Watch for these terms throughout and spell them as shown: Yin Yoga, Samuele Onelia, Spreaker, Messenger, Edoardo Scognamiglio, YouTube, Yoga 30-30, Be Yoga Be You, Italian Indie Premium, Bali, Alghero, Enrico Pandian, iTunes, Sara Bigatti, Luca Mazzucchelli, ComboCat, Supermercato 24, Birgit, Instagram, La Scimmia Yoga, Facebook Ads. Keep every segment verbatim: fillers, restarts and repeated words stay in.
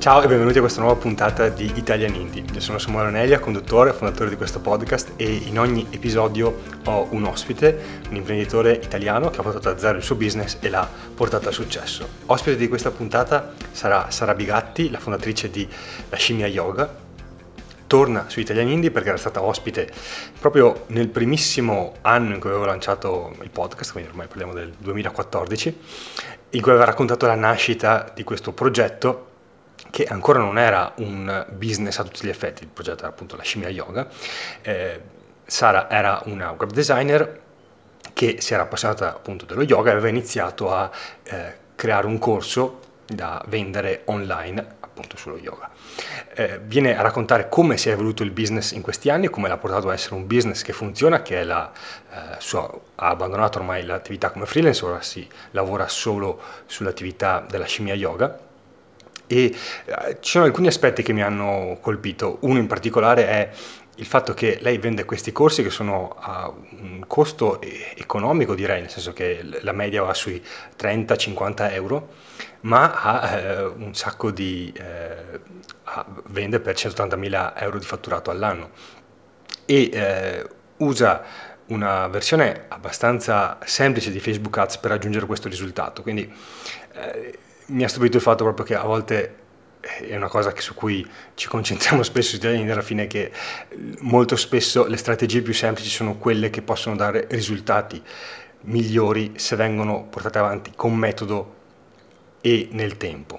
Ciao e benvenuti a questa nuova puntata di Italian Indie. Io sono Samuele Onelia, conduttore e fondatore di questo podcast, e in ogni episodio ho un ospite, un imprenditore italiano che ha portato a zero il suo business e l'ha portato al successo. Ospite di questa puntata sarà Sara Bigatti, la fondatrice di La Scimmia Yoga. Torna su Italian Indie perché era stata ospite proprio nel primissimo anno in cui avevo lanciato il podcast, quindi ormai parliamo del duemilaquattordici, in cui aveva raccontato la nascita di questo progetto che ancora non era un business a tutti gli effetti. Il progetto era appunto La Scimmia Yoga. Eh, Sara era una web designer che si era appassionata appunto dello yoga e aveva iniziato a eh, creare un corso da vendere online appunto sullo yoga. Eh, viene a raccontare come si è evoluto il business in questi anni, come l'ha portato a essere un business che funziona, che è la eh, sua, ha abbandonato ormai l'attività come freelance, ora si lavora solo sull'attività della Scimmia Yoga. E ci sono alcuni aspetti che mi hanno colpito. Uno in particolare è il fatto che lei vende questi corsi che sono a un costo economico, direi, nel senso che la media va sui trenta-cinquanta euro, ma ha eh, un sacco di eh, vende per centottantamila euro di fatturato all'anno, e eh, usa una versione abbastanza semplice di Facebook Ads per raggiungere questo risultato. Quindi eh, mi ha stupito il fatto proprio che a volte è una cosa che su cui ci concentriamo spesso in Italia, alla fine, che molto spesso le strategie più semplici sono quelle che possono dare risultati migliori se vengono portate avanti con metodo e nel tempo.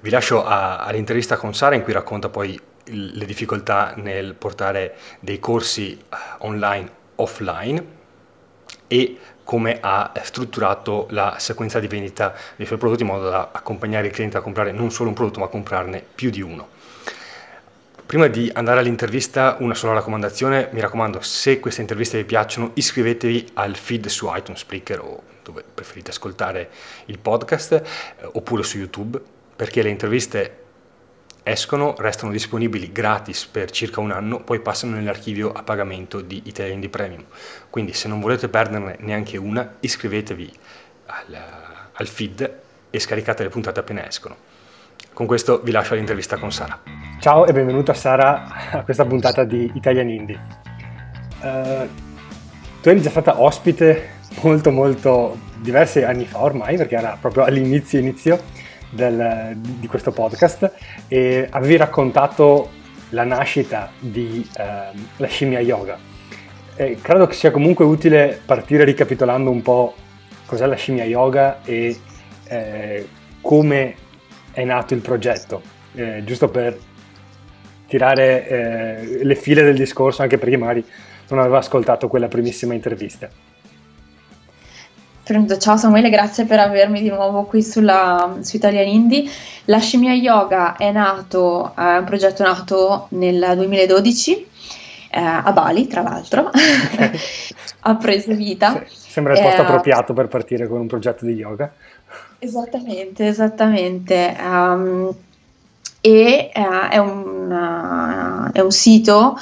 Vi lascio a, all'intervista con Sara, in cui racconta poi le difficoltà nel portare dei corsi online offline e come ha strutturato la sequenza di vendita dei suoi prodotti in modo da accompagnare il cliente a comprare non solo un prodotto ma a comprarne più di uno. Prima di andare all'intervista, una sola raccomandazione: mi raccomando, se queste interviste vi piacciono, iscrivetevi al feed su iTunes, Spreaker o dove preferite ascoltare il podcast, eh, oppure su YouTube, perché le interviste escono, restano disponibili gratis per circa un anno, poi passano nell'archivio a pagamento di Italian Indie Premium. Quindi se non volete perderne neanche una, iscrivetevi al, al feed e scaricate le puntate appena escono. Con questo vi lascio all'intervista con Sara. Ciao e benvenuta Sara a questa puntata di Italian Indie. Uh, tu eri già stata ospite molto molto diversi anni fa ormai, perché era proprio all'inizio inizio Del, di questo podcast, e avevi raccontato la nascita di eh, La Scimmia Yoga. E credo che sia comunque utile partire ricapitolando un po' cos'è La Scimmia Yoga e eh, come è nato il progetto, eh, giusto per tirare eh, le file del discorso, anche perché magari non aveva ascoltato quella primissima intervista. Ciao Samuele, grazie per avermi di nuovo qui sulla, su Italian Indie. La Scimmia Yoga è nato, è un progetto nato nel duemiladodici eh, a Bali, tra l'altro, ha preso vita. Sembra il posto eh, appropriato per partire con un progetto di yoga. Esattamente, esattamente. Um, e uh, è, un, uh, è un sito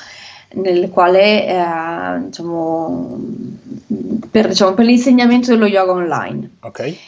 nel quale eh, diciamo, per, diciamo, per l'insegnamento dello yoga online. Okay.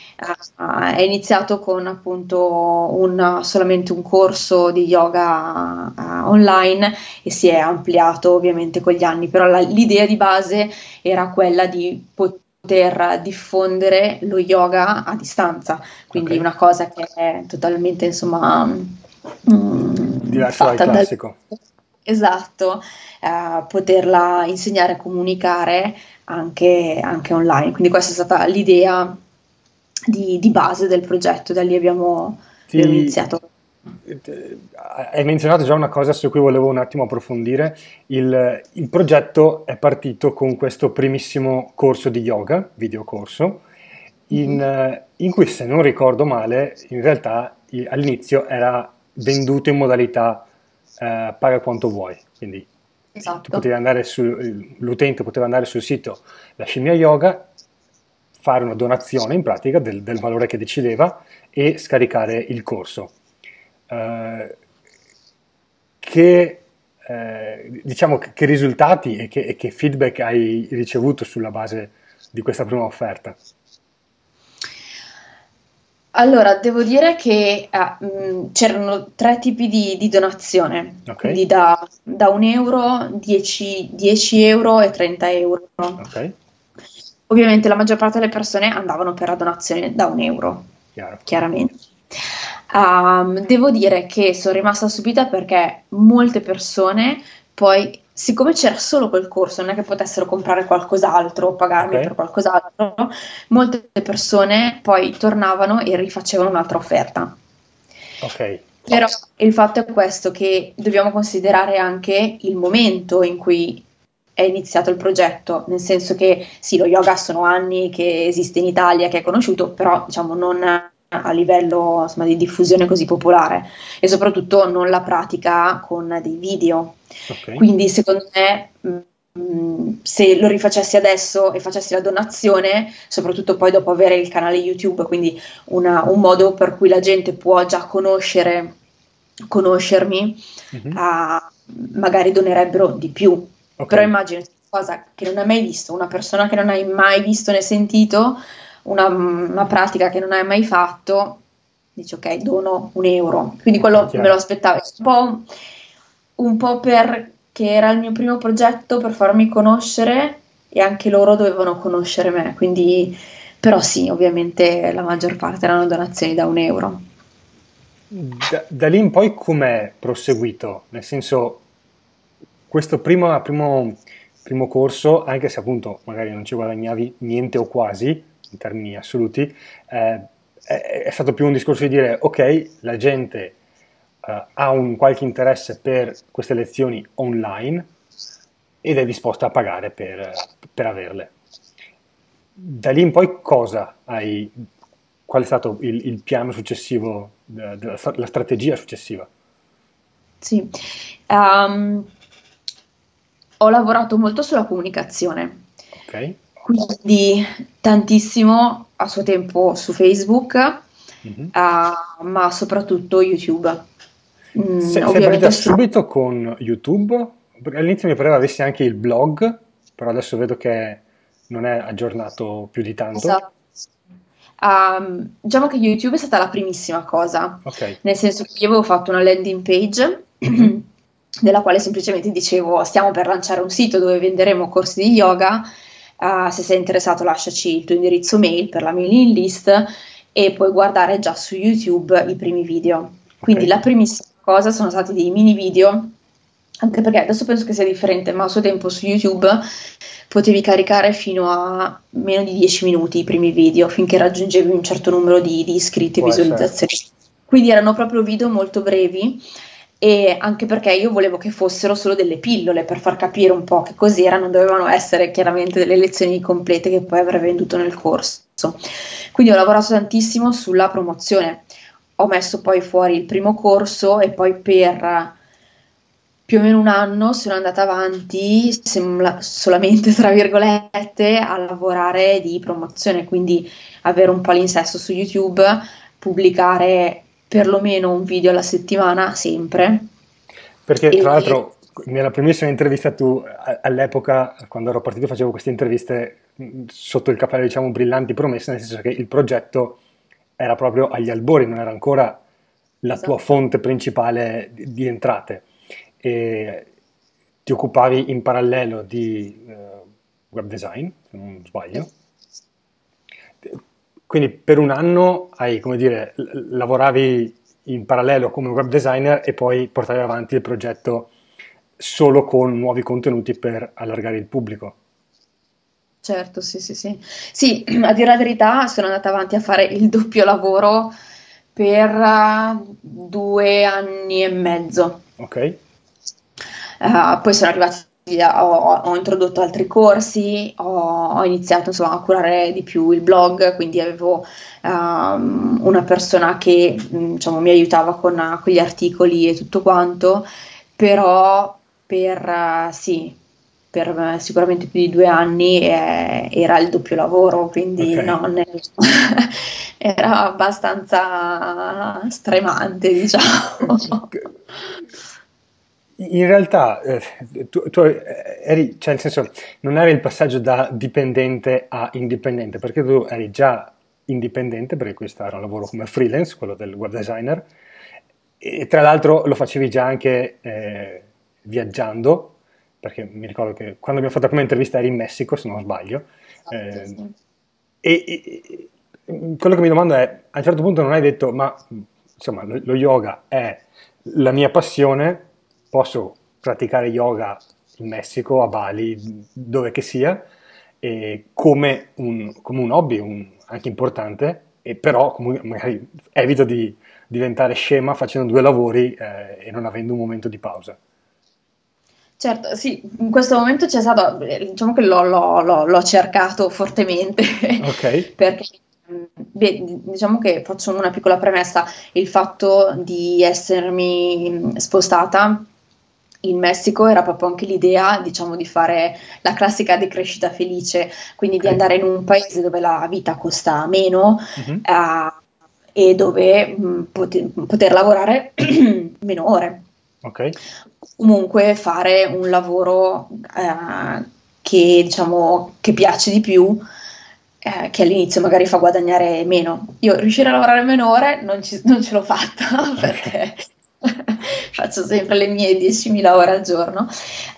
Uh, è iniziato con appunto un, solamente un corso di yoga uh, online, e si è ampliato ovviamente con gli anni, però la, l'idea di base era quella di poter diffondere lo yoga a distanza, quindi okay, una cosa che è totalmente insomma mh, diverso dal classico. Dal... Esatto, eh, poterla insegnare a comunicare anche, anche online. Quindi questa è stata l'idea di, di base del progetto, da lì abbiamo, sì, abbiamo iniziato. Hai menzionato già una cosa su cui volevo un attimo approfondire. Il, il progetto è partito con questo primissimo corso di yoga, videocorso, in, mm. in cui, se non ricordo male, in realtà all'inizio era venduto in modalità Uh, paga quanto vuoi, quindi esatto, tu potevi andare sul, l'utente poteva andare sul sito La Scimmia Yoga, fare una donazione in pratica del, del valore che decideva e scaricare il corso. Uh, che uh, diciamo che, che risultati e che, e che feedback hai ricevuto sulla base di questa prima offerta? Allora, devo dire che ah, mh, c'erano tre tipi di, di donazione, okay. Quindi da, da un euro, dieci, dieci euro e trenta euro. Okay. Ovviamente la maggior parte delle persone andavano per la donazione da un euro, chiaro. Chiaramente. Um, devo dire che sono rimasta subita perché molte persone poi, siccome c'era solo quel corso, non è che potessero comprare qualcos'altro o pagarmi okay. per qualcos'altro, molte persone poi tornavano e rifacevano un'altra offerta. Ok. Però il fatto è questo, che dobbiamo considerare anche il momento in cui è iniziato il progetto, nel senso che sì, lo yoga sono anni che esiste in Italia, che è conosciuto, però diciamo non a livello insomma, di diffusione così popolare, e soprattutto non la pratica con dei video. Okay. Quindi secondo me mh, se lo rifacessi adesso e facessi la donazione, soprattutto poi dopo avere il canale YouTube, quindi una, un modo per cui la gente può già conoscere conoscermi, mm-hmm. a, magari donerebbero di più. Okay. Però immagino cosa che non hai mai visto, una persona che non hai mai visto né sentito, Una, una pratica che non hai mai fatto, dici ok, dono un euro. Quindi quello me lo aspettavo un po', un po' perché era il mio primo progetto per farmi conoscere e anche loro dovevano conoscere me, quindi però sì, ovviamente la maggior parte erano donazioni da un euro. Da, da lì in poi com'è proseguito? Nel senso, questo primo, primo, primo corso, anche se appunto magari non ci guadagnavi niente o quasi in termini assoluti, eh, è, è stato più un discorso di dire ok, la gente eh, ha un qualche interesse per queste lezioni online ed è disposta a pagare per, per averle. Da lì in poi cosa hai, qual è stato il, il piano successivo, de, de, de, la strategia successiva? Sì, um, ho lavorato molto sulla comunicazione. Ok. Quindi tantissimo a suo tempo su Facebook, mm-hmm. uh, ma soprattutto YouTube. Mm, Se, sei partita su... subito con YouTube? All'inizio mi pareva avessi anche il blog, però adesso vedo che non è aggiornato più di tanto. Esatto. Um, diciamo che YouTube è stata la primissima cosa, okay. Nel senso che io avevo fatto una landing page della quale semplicemente dicevo stiamo per lanciare un sito dove venderemo corsi di yoga. Uh, se sei interessato lasciaci il tuo indirizzo mail per la mailing list e puoi guardare già su YouTube i primi video. Quindi okay. La primissima cosa sono stati dei mini video, anche perché adesso penso che sia differente, ma a suo tempo su YouTube potevi caricare fino a meno di dieci minuti i primi video, finché raggiungevi un certo numero di, di iscritti e visualizzazioni. Essere. Quindi erano proprio video molto brevi, e anche perché io volevo che fossero solo delle pillole per far capire un po' che cos'era, non dovevano essere chiaramente delle lezioni complete che poi avrei venduto nel corso. Quindi ho lavorato tantissimo sulla promozione, ho messo poi fuori il primo corso e poi per più o meno un anno sono andata avanti sem- solamente tra virgolette a lavorare di promozione, quindi avere un palinsesto su YouTube, pubblicare perlomeno un video alla settimana, sempre. Perché e tra l'altro nella primissima intervista tu, all'epoca, quando ero partito, facevo queste interviste sotto il cappello, diciamo, brillanti promesse, nel senso che il progetto era proprio agli albori, non era ancora la esatto. tua fonte principale di, di entrate. E ti occupavi in parallelo di uh, web design, se non sbaglio. Esatto. Quindi per un anno hai, come dire, lavoravi in parallelo come web designer e poi portavi avanti il progetto solo con nuovi contenuti per allargare il pubblico. Certo, sì, sì, sì. Sì, a dire la verità sono andata avanti a fare il doppio lavoro per due anni e mezzo. Ok. Uh, poi sono arrivati... Ho, ho introdotto altri corsi, ho, ho iniziato insomma a curare di più il blog, quindi avevo um, una persona che diciamo, mi aiutava con, con gli articoli e tutto quanto, però per uh, sì, per sicuramente più di due anni eh, era il doppio lavoro, quindi okay. non è, era abbastanza stremante, diciamo. In realtà eh, tu, tu eri, cioè nel senso, non era il passaggio da dipendente a indipendente, perché tu eri già indipendente, perché questo era un lavoro come freelance, quello del web designer, e tra l'altro lo facevi già anche eh, viaggiando, perché mi ricordo che quando abbiamo fatto la prima intervista eri in Messico, se non sbaglio, eh, sì. e, e quello che mi domando è, a un certo punto non hai detto, ma insomma lo, lo yoga è la mia passione, posso praticare yoga in Messico, a Bali, dove che sia, e come, un, come un hobby, un, anche importante, e però comunque magari evito di diventare scema facendo due lavori eh, e non avendo un momento di pausa. Certo, sì, in questo momento c'è stato, diciamo che l'ho, l'ho, l'ho, l'ho cercato fortemente, okay. Perché beh, diciamo che faccio una piccola premessa, il fatto di essermi spostata in Messico era proprio anche l'idea, diciamo, di fare la classica decrescita felice, quindi okay. di andare in un paese dove la vita costa meno mm-hmm. eh, e dove mh, poter, poter lavorare meno ore. Okay. Comunque fare un lavoro eh, che, diciamo, che piace di più, eh, che all'inizio magari fa guadagnare meno. Io riuscire a lavorare meno ore non, ci, non ce l'ho fatta, perché... faccio sempre le mie diecimila ore al giorno,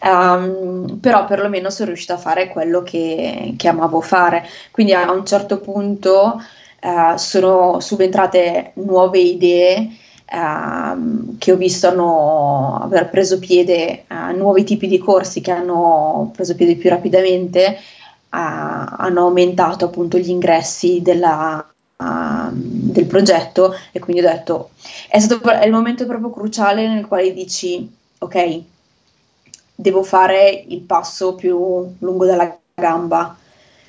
um, però perlomeno sono riuscita a fare quello che, che amavo fare, quindi a un certo punto uh, sono subentrate nuove idee uh, che ho visto hanno, aver preso piede, uh, nuovi tipi di corsi che hanno preso piede più rapidamente, uh, hanno aumentato appunto gli ingressi della del progetto, e quindi ho detto è stato è il momento proprio cruciale nel quale dici ok, devo fare il passo più lungo della gamba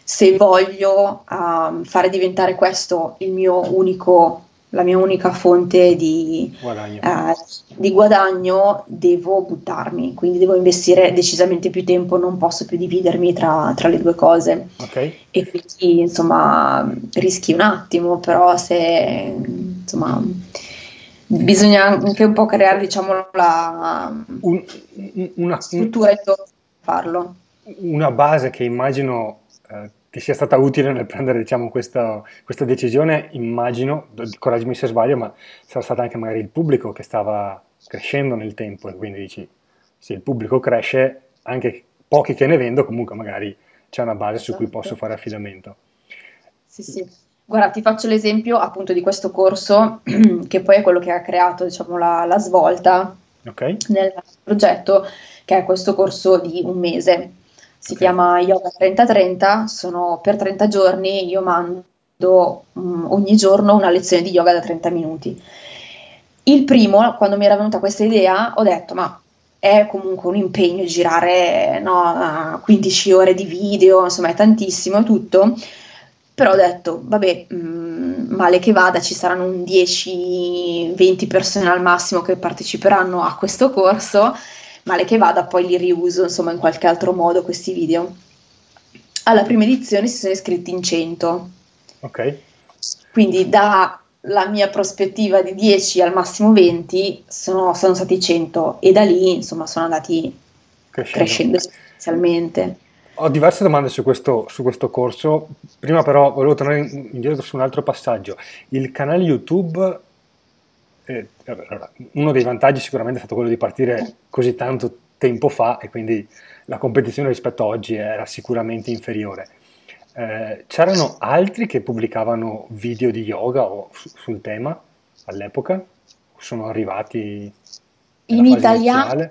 se voglio um, fare diventare questo il mio unico la mia unica fonte di guadagno. Uh, di guadagno devo buttarmi, quindi devo investire decisamente più tempo, non posso più dividermi tra, tra le due cose. Okay. E quindi insomma rischi un attimo, però se insomma bisogna anche un po' creare, diciamo, la un, una, struttura un, per farlo. Una base che immagino eh, che sia stata utile nel prendere, diciamo, questa, questa decisione, immagino, correggimi se sbaglio, ma sarà stato anche magari il pubblico che stava crescendo nel tempo, e quindi dici, se il pubblico cresce, anche pochi che ne vendo, comunque magari c'è una base su cui posso fare affidamento. Sì, sì. Guarda, ti faccio l'esempio appunto di questo corso, che poi è quello che ha creato, diciamo, la, la svolta okay. nel progetto, che è questo corso di un mese. Si okay. chiama Yoga trenta trenta, sono per trenta giorni, io mando mh, ogni giorno una lezione di yoga da trenta minuti. Il primo, quando mi era venuta questa idea, ho detto ma è comunque un impegno girare no, quindici ore di video, insomma è tantissimo e tutto, però ho detto vabbè, mh, male che vada ci saranno un dieci venti persone al massimo che parteciperanno a questo corso, male che vada poi li riuso insomma in qualche altro modo questi video. Alla prima edizione si sono iscritti in cento, ok, quindi dalla mia prospettiva di dieci al massimo venti sono, sono stati cento, e da lì insomma sono andati crescendo esponenzialmente. Ho diverse domande su questo, su questo corso, prima però volevo tornare indietro su un altro passaggio. Il canale YouTube, Eh, allora, uno dei vantaggi sicuramente è stato quello di partire così tanto tempo fa, e quindi la competizione rispetto a oggi era sicuramente inferiore. Eh, c'erano altri che pubblicavano video di yoga o su- sul tema all'epoca? Sono arrivati in italiano?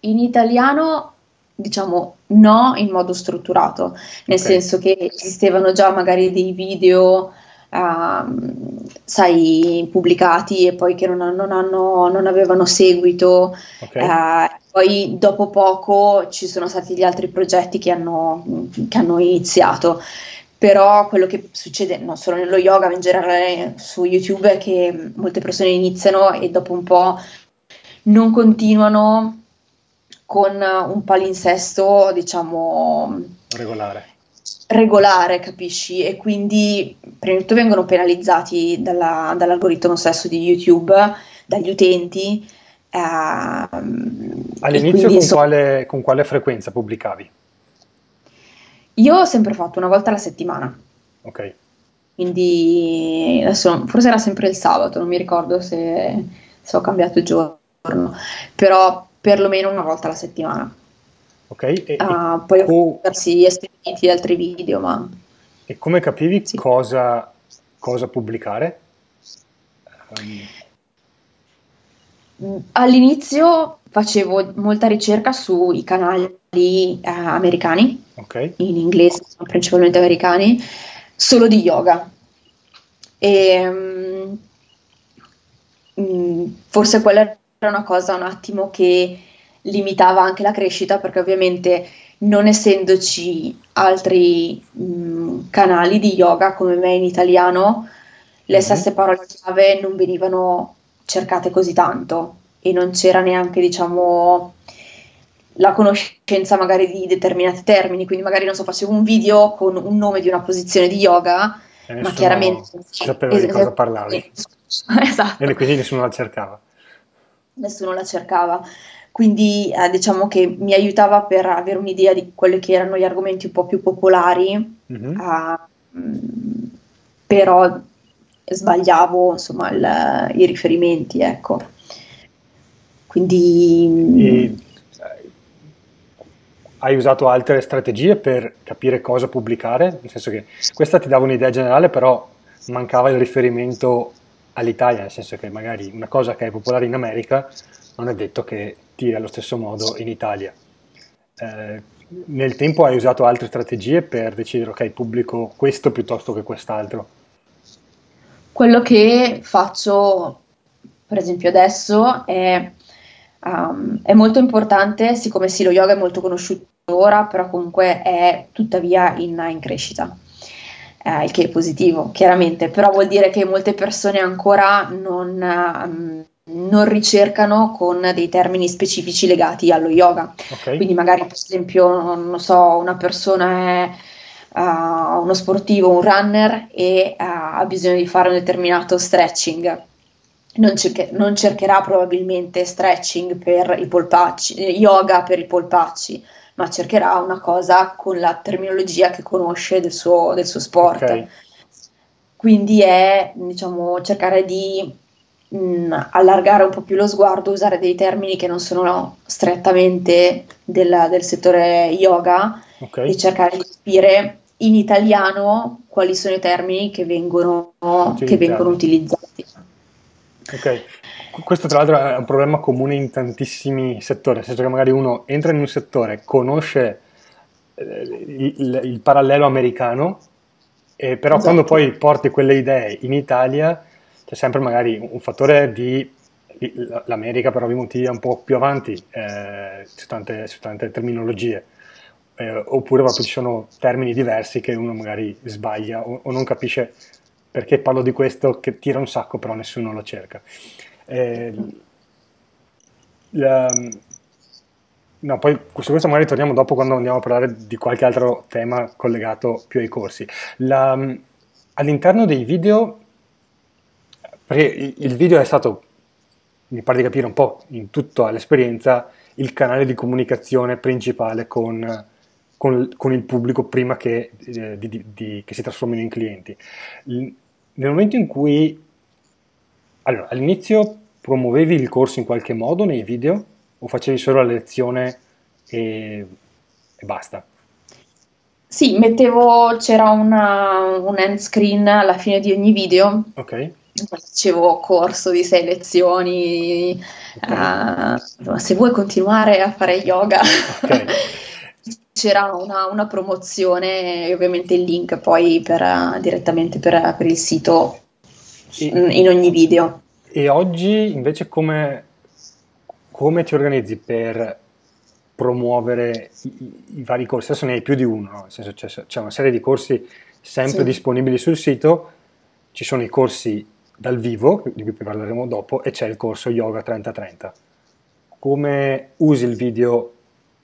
In italiano, diciamo, no, in modo strutturato, nel okay. senso che esistevano già magari dei video Uh, sai, pubblicati e poi che non, hanno, non, hanno, non avevano seguito, okay. uh, poi dopo poco ci sono stati gli altri progetti che hanno, che hanno iniziato, però quello che succede non solo nello yoga ma in generale su YouTube è che molte persone iniziano e dopo un po' non continuano con un palinsesto, diciamo, regolare. regolare, capisci? E quindi prima di tutto vengono penalizzati dalla, dall'algoritmo stesso di YouTube, dagli utenti. Ehm, All'inizio con, so- quale, con quale frequenza pubblicavi? Io ho sempre fatto una volta alla settimana. Ok. quindi adesso, forse era sempre il sabato, non mi ricordo se, se ho cambiato il giorno, però perlomeno una volta alla settimana. Ok, e, uh, e poi ho co- diversi esperimenti di altri video, ma... E come capivi sì. cosa, cosa pubblicare? Um. All'inizio facevo molta ricerca sui canali eh, americani, okay. in inglese, principalmente americani, solo di yoga. E, um, forse quella era una cosa un attimo che... limitava anche la crescita, perché ovviamente non essendoci altri mh, canali di yoga come me in italiano, le mm-hmm. stesse parole chiave non venivano cercate così tanto e non c'era neanche, diciamo, la conoscenza magari di determinati termini, quindi magari non so, facevo un video con un nome di una posizione di yoga, ma chiaramente sapeva es- di cosa parlavi. Esatto. E quindi nessuno la cercava. Nessuno la cercava. Quindi eh, diciamo che mi aiutava per avere un'idea di quelli che erano gli argomenti un po' più popolari, mm-hmm. eh, però sbagliavo insomma il, i riferimenti, ecco. Quindi e, hai usato altre strategie per capire cosa pubblicare? Nel senso che questa ti dava un'idea generale, però mancava il riferimento all'Italia, nel senso che magari una cosa che è popolare in America non è detto che tira allo stesso modo in Italia. Eh, nel tempo hai usato altre strategie per decidere, ok, pubblico questo piuttosto che quest'altro? Quello che faccio, per esempio adesso, è, um, è molto importante, siccome sì, lo yoga è molto conosciuto ora, però comunque è tuttavia in, in crescita, eh, il che è positivo, chiaramente, però vuol dire che molte persone ancora non... Um, non ricercano con dei termini specifici legati allo yoga, okay. Quindi magari per esempio non so, una persona è uh, uno sportivo, un runner e uh, ha bisogno di fare un determinato stretching, non, cerche- non cercherà probabilmente stretching per i polpacci, yoga per i polpacci, ma cercherà una cosa con la terminologia che conosce del suo, del suo sport, okay. Quindi è, diciamo, cercare di allargare un po' più lo sguardo, usare dei termini che non sono strettamente del, del settore yoga, okay. E cercare di capire in italiano quali sono i termini che vengono, che vengono utilizzati. Ok, questo tra l'altro è un problema comune in tantissimi settori, nel senso che magari uno entra in un settore, conosce il, il, il parallelo americano, eh, però esatto. Quando poi porti quelle idee in Italia c'è sempre magari un fattore di l'America, per ovvi motivi è un po' più avanti eh, su, tante, su tante terminologie, eh, oppure proprio ci sono termini diversi che uno magari sbaglia o, o non capisce perché parlo di questo che tira un sacco però nessuno lo cerca. Eh, la, no, poi su questo magari torniamo dopo quando andiamo a parlare di qualche altro tema collegato più ai corsi. La, all'interno dei video... Perché il video è stato, mi pare di capire un po' in tutta l'esperienza, il canale di comunicazione principale con, con, con il pubblico prima che, eh, di, di, di, che si trasformino in clienti. L- nel momento in cui, allora, all'inizio promuovevi il corso in qualche modo nei video o facevi solo la lezione e, e basta? Sì, mettevo, c'era una, un end screen alla fine di ogni video. Ok. Facevo corso di sei lezioni, okay. uh, se vuoi continuare a fare yoga, okay. C'era una, una promozione e ovviamente il link poi per, direttamente per, per il sito e, in ogni video. E oggi invece come, come ti organizzi per promuovere i, i vari corsi? Adesso ne hai più di uno, no? Nel senso c'è, c'è una serie di corsi sempre sì. disponibili sul sito, ci sono i corsi dal vivo, di cui parleremo dopo, e c'è il corso Yoga trenta trenta. Come usi il video,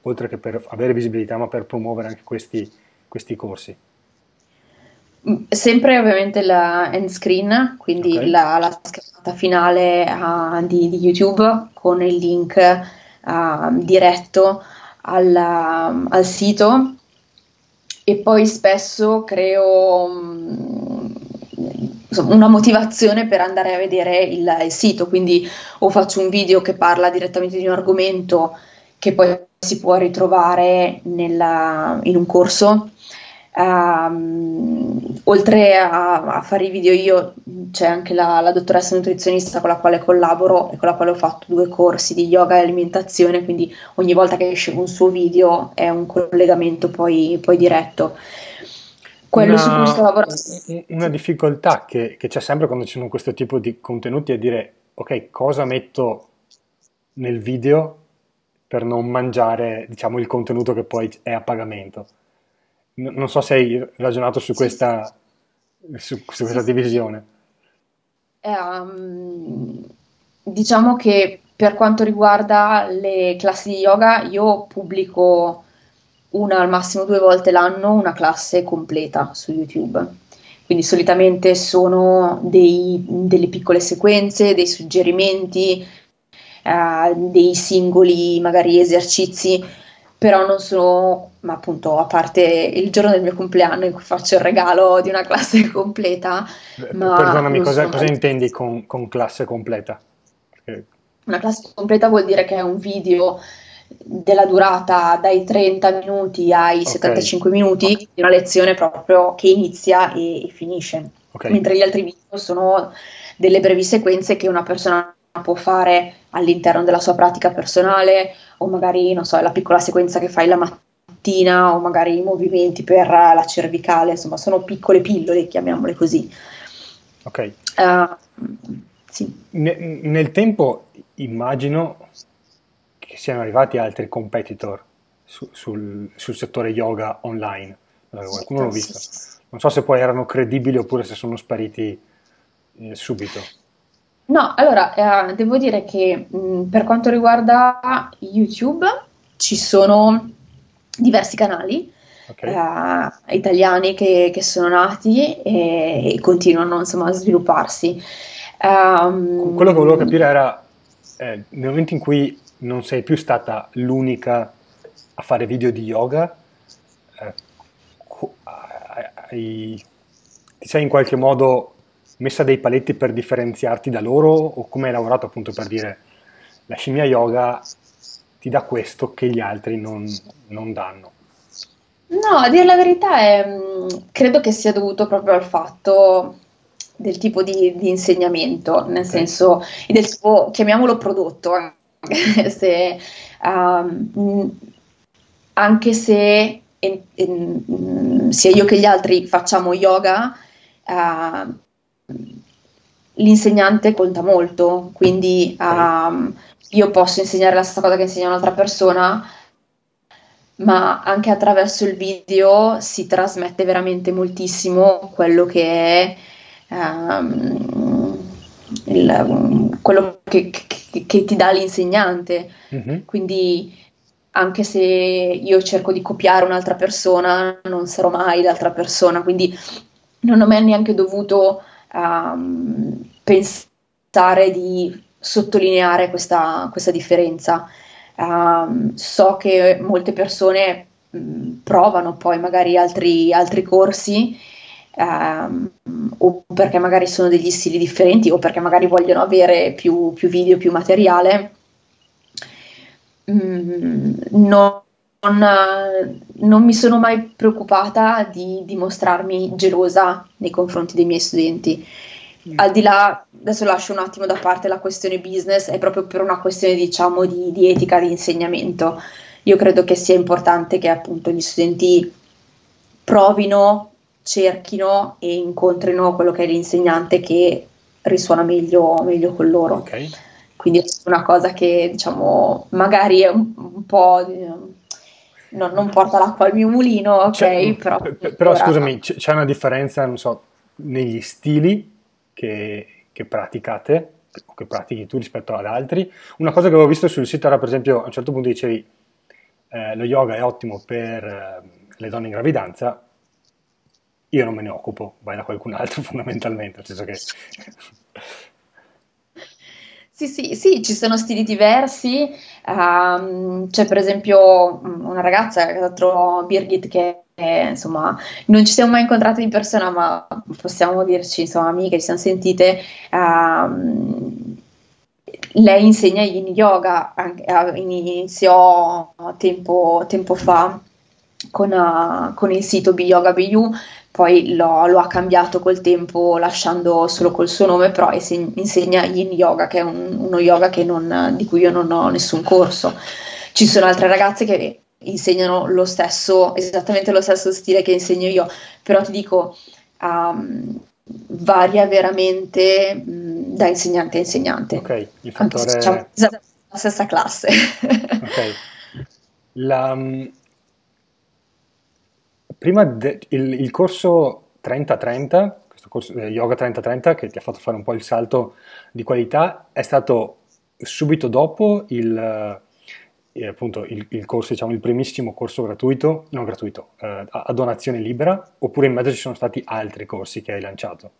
oltre che per avere visibilità, ma per promuovere anche questi, questi corsi? Sempre ovviamente la end screen, quindi okay. la, la schermata finale uh, di, di YouTube, con il link uh, diretto al, um, al sito, e poi spesso creo... Um, una motivazione per andare a vedere il, il sito, quindi o faccio un video che parla direttamente di un argomento che poi si può ritrovare nella, in un corso. Um, oltre a, a fare i video io c'è anche la, la dottoressa nutrizionista con la quale collaboro e con la quale ho fatto due corsi di yoga e alimentazione, quindi ogni volta che esce un suo video è un collegamento poi, poi diretto. Quello una, su cui sto lavorando. Una difficoltà che, che c'è sempre quando ci sono questo tipo di contenuti è dire ok, cosa metto nel video per non mangiare, diciamo, il contenuto che poi è a pagamento. Non so se hai ragionato su questa, su, su questa divisione. Um, diciamo che per quanto riguarda le classi di yoga, io pubblico una al massimo due volte l'anno una classe completa su YouTube. Quindi solitamente sono dei, delle piccole sequenze, dei suggerimenti, uh, dei singoli magari esercizi, però non sono, ma appunto, a parte il giorno del mio compleanno in cui faccio il regalo di una classe completa. Ma perdonami, cosa, sono... cosa intendi con, con classe completa? Perché... Una classe completa vuol dire che è un video della durata dai trenta minuti ai okay. settantacinque minuti, okay. Di una lezione proprio che inizia e, e finisce, okay. Mentre gli altri video sono delle brevi sequenze che una persona può fare all'interno della sua pratica personale, o magari, non so, la piccola sequenza che fai la mattina, o magari i movimenti per la cervicale, insomma, sono piccole pillole, chiamiamole così. Ok. Uh, sì. Ne- nel tempo immagino che siano arrivati altri competitor su- sul-, sul settore yoga online, allora, qualcuno sì, l'ho visto, sì, sì. Non so se poi erano credibili oppure se sono spariti eh, subito. No, allora, eh, devo dire che mh, per quanto riguarda YouTube ci sono diversi canali, okay. eh, italiani che, che sono nati e, e continuano, insomma, a svilupparsi. Um, Quello che volevo capire era, eh, nel momento in cui non sei più stata l'unica a fare video di yoga, eh, hai, ti sei in qualche modo... messa dei paletti per differenziarti da loro, o come hai lavorato appunto per dire la scimmia yoga ti dà questo che gli altri non, non danno? No, a dire la verità è, credo che sia dovuto proprio al fatto del tipo di, di insegnamento, nel okay. senso, del suo, chiamiamolo prodotto, se, um, anche se in, in, sia io che gli altri facciamo yoga, uh, l'insegnante conta molto, quindi um, io posso insegnare la stessa cosa che insegna un'altra persona, ma anche attraverso il video si trasmette veramente moltissimo quello che è um, il, quello che, che, che ti dà l'insegnante. Mm-hmm. Quindi anche se io cerco di copiare un'altra persona, non sarò mai l'altra persona, quindi non ho mai neanche dovuto Um, pensare di sottolineare questa, questa differenza. Um, so che molte persone mh, provano poi magari altri, altri corsi, um, o perché magari sono degli stili differenti, o perché magari vogliono avere più, più video, più materiale. Mm, non, non, non mi sono mai preoccupata di, di mostrarmi gelosa nei confronti dei miei studenti. Al di là, adesso lascio un attimo da parte la questione business, è proprio per una questione, diciamo, di, di etica di insegnamento. Io credo che sia importante che appunto gli studenti provino, cerchino e incontrino quello che è l'insegnante che risuona meglio, meglio con loro. Okay. Quindi è una cosa che, diciamo, magari è un, un po'... No, non porta l'acqua al mio mulino, ok, c'è, però... Però scusami, c'è una differenza, non so, negli stili che, che praticate, o che pratichi tu rispetto ad altri. Una cosa che avevo visto sul sito era, per esempio, a un certo punto dicevi eh, lo yoga è ottimo per eh, le donne in gravidanza, io non me ne occupo, vai da qualcun altro fondamentalmente, nel senso che... Sì, sì, sì, ci sono stili diversi, um, c'è per esempio una ragazza, Birgit, che Eh, insomma, non ci siamo mai incontrate in persona, ma possiamo dirci, insomma, amiche, ci siamo sentite. Um, lei insegna Yin Yoga, iniziò tempo, tempo fa con, uh, con il sito Be Yoga Be You, poi lo, lo ha cambiato col tempo lasciando solo col suo nome, però insegna Yin Yoga, che è un, uno yoga che non, di cui io non ho nessun corso. Ci sono altre ragazze che insegnano lo stesso, esattamente lo stesso stile che insegno io, però ti dico, um, varia veramente mh, da insegnante a insegnante. Ok, il fattore... Anche, diciamo, la stessa classe. Ok. La, um, prima de, il, il corso trenta trenta, questo corso eh, Yoga trenta trenta, che ti ha fatto fare un po' il salto di qualità, è stato subito dopo il... appunto il, il corso, diciamo il primissimo corso gratuito, non gratuito, eh, a, a donazione libera, oppure in mezzo ci sono stati altri corsi che hai lanciato?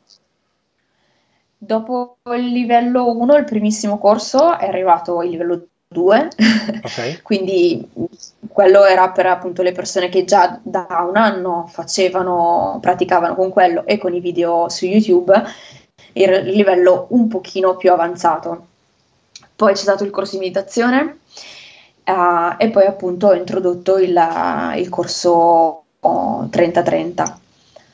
Dopo il livello uno, il primissimo corso, è arrivato il livello due, okay. Quindi quello era per appunto le persone che già da un anno facevano, praticavano con quello e con i video su YouTube, il livello un pochino più avanzato. Poi c'è stato il corso di meditazione, Uh, e poi appunto ho introdotto il, il corso trenta trenta,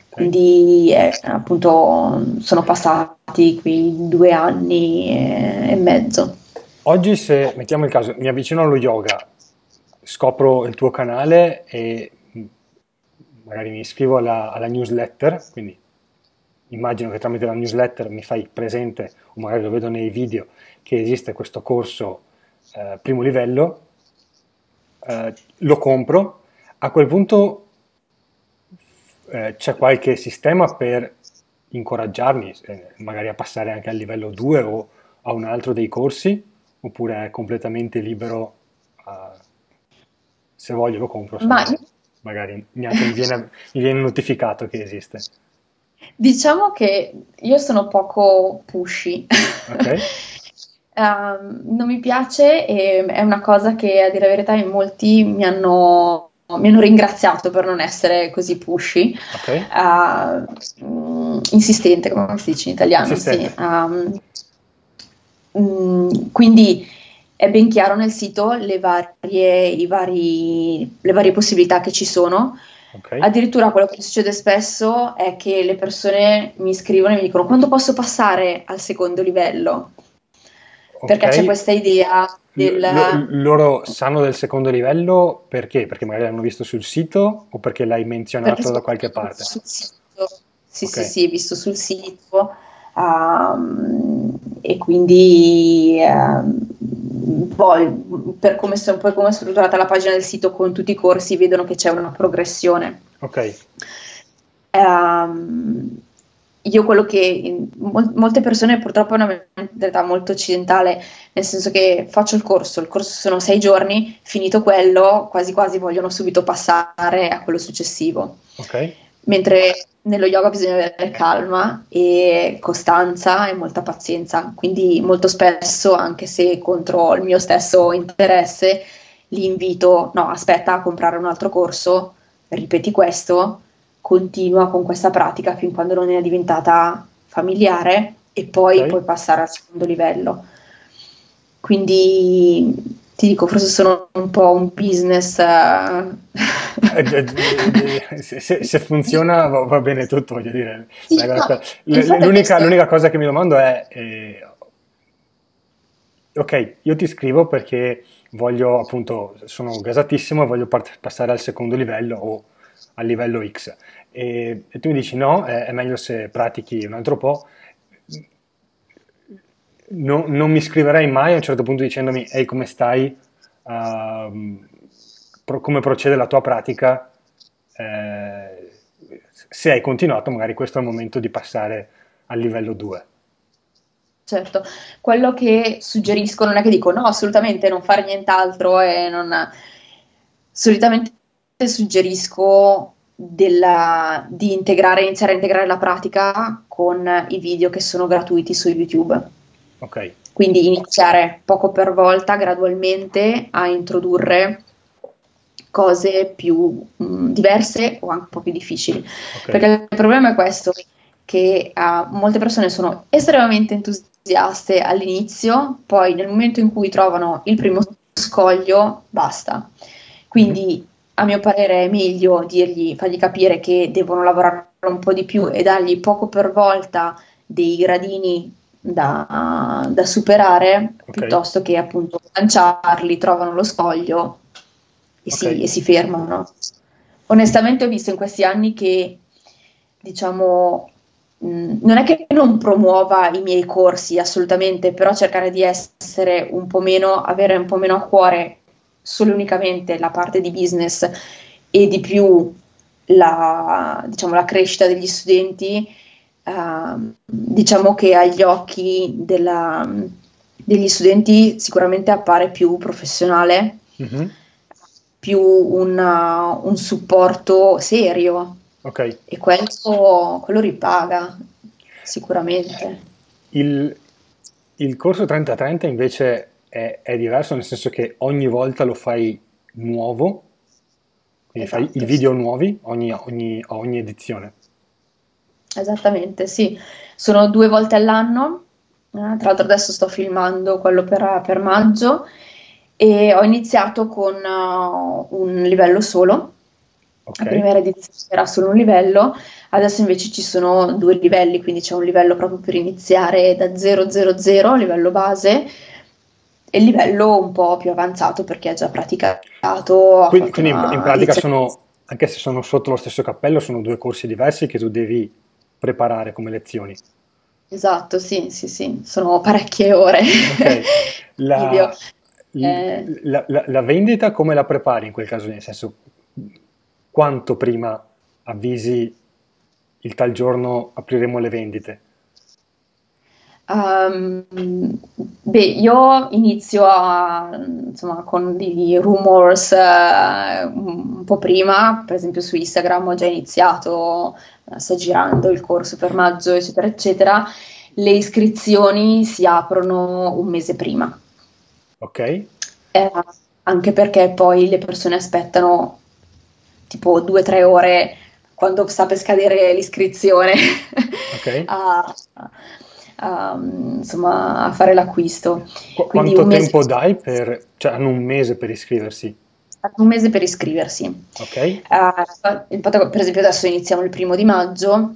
quindi eh, appunto sono passati qui due anni e mezzo. Oggi, se mettiamo il caso, mi avvicino allo yoga, scopro il tuo canale e magari mi iscrivo alla, alla newsletter, quindi immagino che tramite la newsletter mi fai presente, o magari lo vedo nei video, che esiste questo corso eh, primo livello. Uh, lo compro, a quel punto uh, c'è qualche sistema per incoraggiarmi eh, magari a passare anche al livello due o a un altro dei corsi, oppure è completamente libero, uh, se voglio lo compro, se Ma... no, magari neanche mi viene, mi viene notificato che esiste. Diciamo che io sono poco pushy. Okay. Uh, non mi piace, e è una cosa che, a dire la verità, in molti mi hanno, mi hanno ringraziato per non essere così pushy, okay. uh, insistente, come si dice in italiano, sì. um, um, quindi è ben chiaro nel sito le varie, i vari, le varie possibilità che ci sono. Okay. Addirittura quello che succede spesso è che le persone mi scrivono e mi dicono: quando posso passare al secondo livello? Perché okay. C'è questa idea del... L- loro sanno del secondo livello perché? Perché magari l'hanno visto sul sito, o perché l'hai menzionato perché da qualche parte? Sul sito. Sì, okay. sì, sì, visto sul sito um, e quindi um, poi, per come, poi come è strutturata la pagina del sito con tutti i corsi, vedono che c'è una progressione. Ok. Um, Io quello che molte persone, purtroppo, hanno una mentalità molto occidentale, nel senso che faccio il corso, il corso sono sei giorni, finito quello, quasi quasi vogliono subito passare a quello successivo. Okay. Mentre nello yoga bisogna avere calma e costanza e molta pazienza, quindi molto spesso, anche se contro il mio stesso interesse, li invito, no, aspetta a comprare un altro corso, ripeti questo, continua con questa pratica fin quando non è diventata familiare, e poi okay. Puoi passare al secondo livello. Quindi ti dico, forse sono un po' un business. Uh... se, se, se funziona va bene tutto, voglio dire. Sì, Dai, no, l- l'unica, l'unica cosa che mi domando è, eh, ok, io ti scrivo perché voglio, appunto, sono gasatissimo e voglio part- passare al secondo livello o al livello X, e, e tu mi dici no, è, è meglio se pratichi un altro po'. No, non mi scriverei mai a un certo punto dicendomi: ehi, come stai, uh, pro, come procede la tua pratica, eh, se hai continuato magari questo è il momento di passare al livello due. Certo, quello che suggerisco non è che dico no, assolutamente non fare nient'altro, e non solitamente suggerisco della, di integrare, iniziare a integrare la pratica con i video che sono gratuiti su YouTube. Ok. Quindi iniziare poco per volta, gradualmente, a introdurre cose più mh, diverse o anche un po' più difficili. Okay. Perché il problema è questo, che uh, molte persone sono estremamente entusiaste all'inizio, poi nel momento in cui trovano il primo scoglio, basta. Quindi a mio parere è meglio dirgli, fargli capire che devono lavorare un po' di più e dargli poco per volta dei gradini da, da superare, okay, piuttosto che appunto lanciarli, trovano lo scoglio e, okay, si, e si fermano. Onestamente ho visto in questi anni che, diciamo, mh, non è che non promuova i miei corsi assolutamente, però cercare di essere un po' meno, avere un po' meno a cuore solo unicamente la parte di business e di più la, diciamo, la crescita degli studenti, uh, diciamo che agli occhi della, degli studenti sicuramente appare più professionale, mm-hmm, più una, un supporto serio. Okay. E quello, quello ripaga sicuramente. Il, il corso trenta trenta invece è, è diverso, nel senso che ogni volta lo fai nuovo, quindi esatto, fai i video nuovi ogni, ogni, ogni edizione. Esattamente, sì. Sono due volte all'anno, eh, tra l'altro adesso sto filmando quello per, per maggio, e ho iniziato con uh, un livello solo. Okay. La prima edizione era solo un livello, adesso invece ci sono due livelli, quindi c'è un livello proprio per iniziare da zero zero zero, livello base, e il livello un po' più avanzato perché ha già praticato. Quindi, quindi in, in pratica sono, anche se sono sotto lo stesso cappello, sono due corsi diversi che tu devi preparare come lezioni. Esatto, sì, sì, sì, sono parecchie ore. Okay. La, eh. la, la, la vendita come la prepari in quel caso, nel senso, quanto prima avvisi il tal giorno apriremo le vendite? Um, beh, io inizio a, insomma, con dei rumors uh, un po' prima, per esempio su Instagram ho già iniziato, sto girando il corso per maggio, eccetera, eccetera. Le iscrizioni si aprono un mese prima. Ok. Eh, anche perché poi le persone aspettano tipo due o tre ore quando sta per scadere l'iscrizione, okay, a, a, insomma, a fare l'acquisto. Qu- quanto tempo mese... dai per, cioè hanno un mese per iscriversi? Hanno un mese per iscriversi. Ok. Uh, per esempio adesso iniziamo il primo di maggio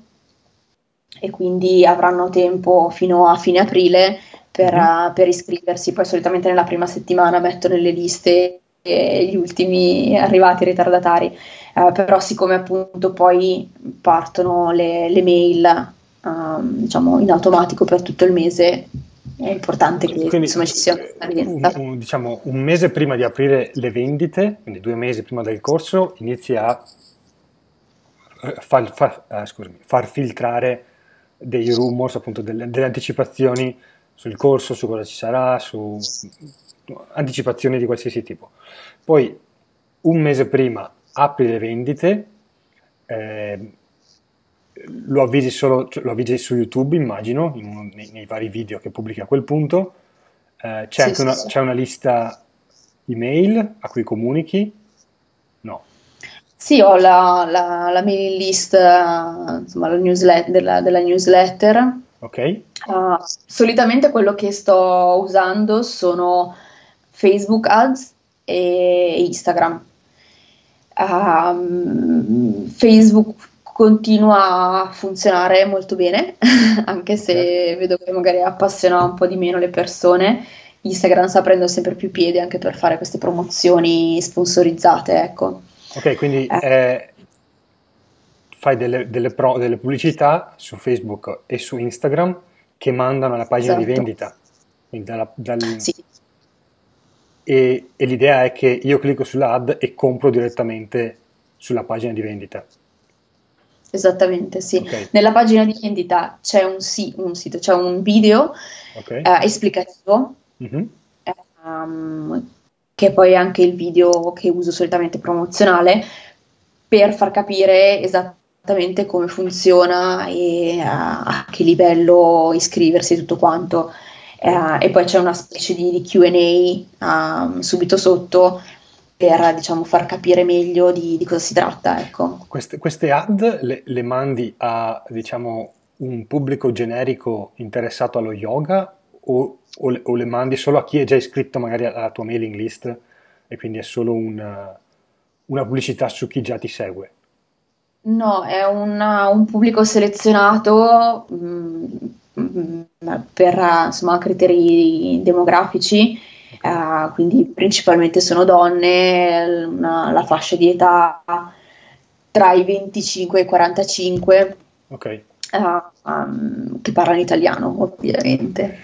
e quindi avranno tempo fino a fine aprile per, mm-hmm, uh, per iscriversi. Poi solitamente nella prima settimana metto nelle liste gli ultimi arrivati ritardatari, uh, però siccome appunto poi partono le, le mail uh, diciamo in automatico per tutto il mese, è importante che, quindi, insomma, ci sia un, un, diciamo, un mese prima di aprire le vendite, quindi due mesi prima del corso inizi a far, far, ah, scusami, far filtrare dei rumors, appunto delle, delle anticipazioni sul corso, su cosa ci sarà, su anticipazioni di qualsiasi tipo. Poi un mese prima apri le vendite, eh, lo avvisi solo, cioè, lo avvisi su YouTube, immagino, in, nei, nei vari video che pubblichi a quel punto. Eh, c'è, sì, anche una, sì, c'è una lista email a cui comunichi? No. Sì, ho la, la, la mailing list, insomma, la newslet- della, della newsletter. Ok. Uh, solitamente quello che sto usando sono Facebook Ads e Instagram. Um, Facebook continua a funzionare molto bene, anche se vedo che magari appassiona un po' di meno le persone. Instagram sta prendendo sempre più piede anche per fare queste promozioni sponsorizzate, ecco. Ok, quindi eh. Eh, fai delle, delle, pro, delle pubblicità su Facebook e su Instagram che mandano alla pagina, esatto, di vendita. Quindi dalla, dal... sì. E, e l'idea è che io clicco sulla ad e compro direttamente sulla pagina di vendita. Esattamente, sì. Okay. Nella pagina di vendita c'è un, si- un sito, c'è un video, okay, eh, esplicativo, mm-hmm, ehm, che poi è anche il video che uso solitamente promozionale, per far capire esattamente come funziona e a che livello iscriversi e tutto quanto. Uh, e poi c'è una specie di, di Q and A um, subito sotto per, diciamo, far capire meglio di, di cosa si tratta, ecco. Queste, queste ad le, le mandi a, diciamo, un pubblico generico interessato allo yoga o, o, le, o le mandi solo a chi è già iscritto magari alla tua mailing list e quindi è solo una, una pubblicità su chi già ti segue? No, è una, un pubblico selezionato mh, mh, per, insomma, criteri demografici. Uh, quindi principalmente sono donne, una, la fascia di età tra i venticinque e i quarantacinque, okay. uh, um, che parlano italiano ovviamente,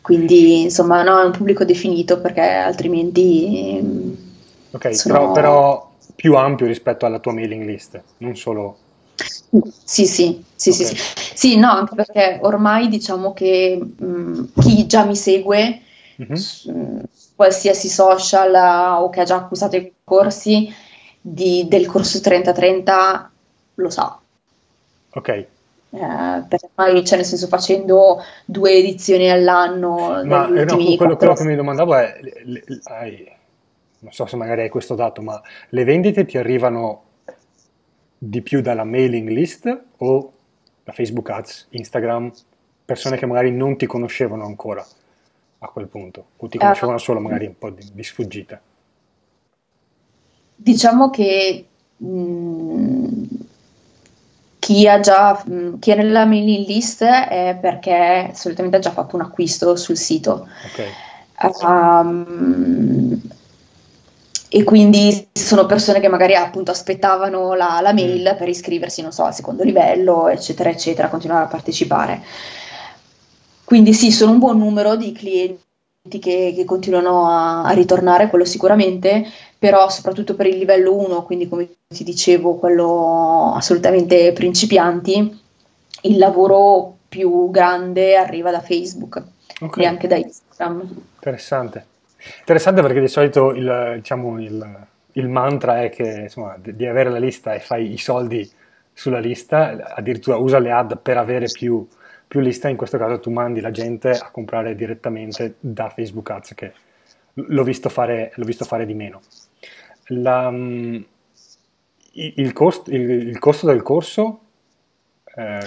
quindi insomma no, è un pubblico definito perché altrimenti um, ok, sono... però, però più ampio rispetto alla tua mailing list, non solo... Sì, sì, sì, okay. sì, sì, sì, no, anche perché ormai diciamo che mh, chi già mi segue Mm-hmm. su qualsiasi social o che ha già acquistato i corsi di, del corso trenta trenta lo sa, ok, eh, perché ormai, cioè, nel senso, facendo due edizioni all'anno, ma eh no, quello, quello che mi domandavo è le, le, hai, non so se magari hai questo dato, ma le vendite ti arrivano di più dalla mailing list o da Facebook Ads, Instagram, persone che magari non ti conoscevano ancora a quel punto, o ti conoscevano solo magari un po' di, di sfuggita? Diciamo che mh, chi ha già mh, chi è nella mailing list è perché solitamente ha già fatto un acquisto sul sito, okay. um, e quindi sono persone che magari appunto aspettavano la, la mail mm. per iscriversi, non so, al secondo livello, eccetera eccetera, continuare a partecipare. Quindi sì, sono un buon numero di clienti che, che continuano a, a ritornare, quello sicuramente, però soprattutto per il livello uno, quindi come ti dicevo, quello assolutamente principianti, il lavoro più grande arriva da Facebook, okay. e anche da Instagram. Interessante. Interessante perché di solito il, diciamo, il, il mantra è che, insomma, di avere la lista e fai i soldi sulla lista, addirittura usa le ad per avere più... più lista. In questo caso tu mandi la gente a comprare direttamente da Facebook Ads, che l'ho visto fare, l'ho visto fare di meno. La, il, cost, il, il costo del corso? Eh...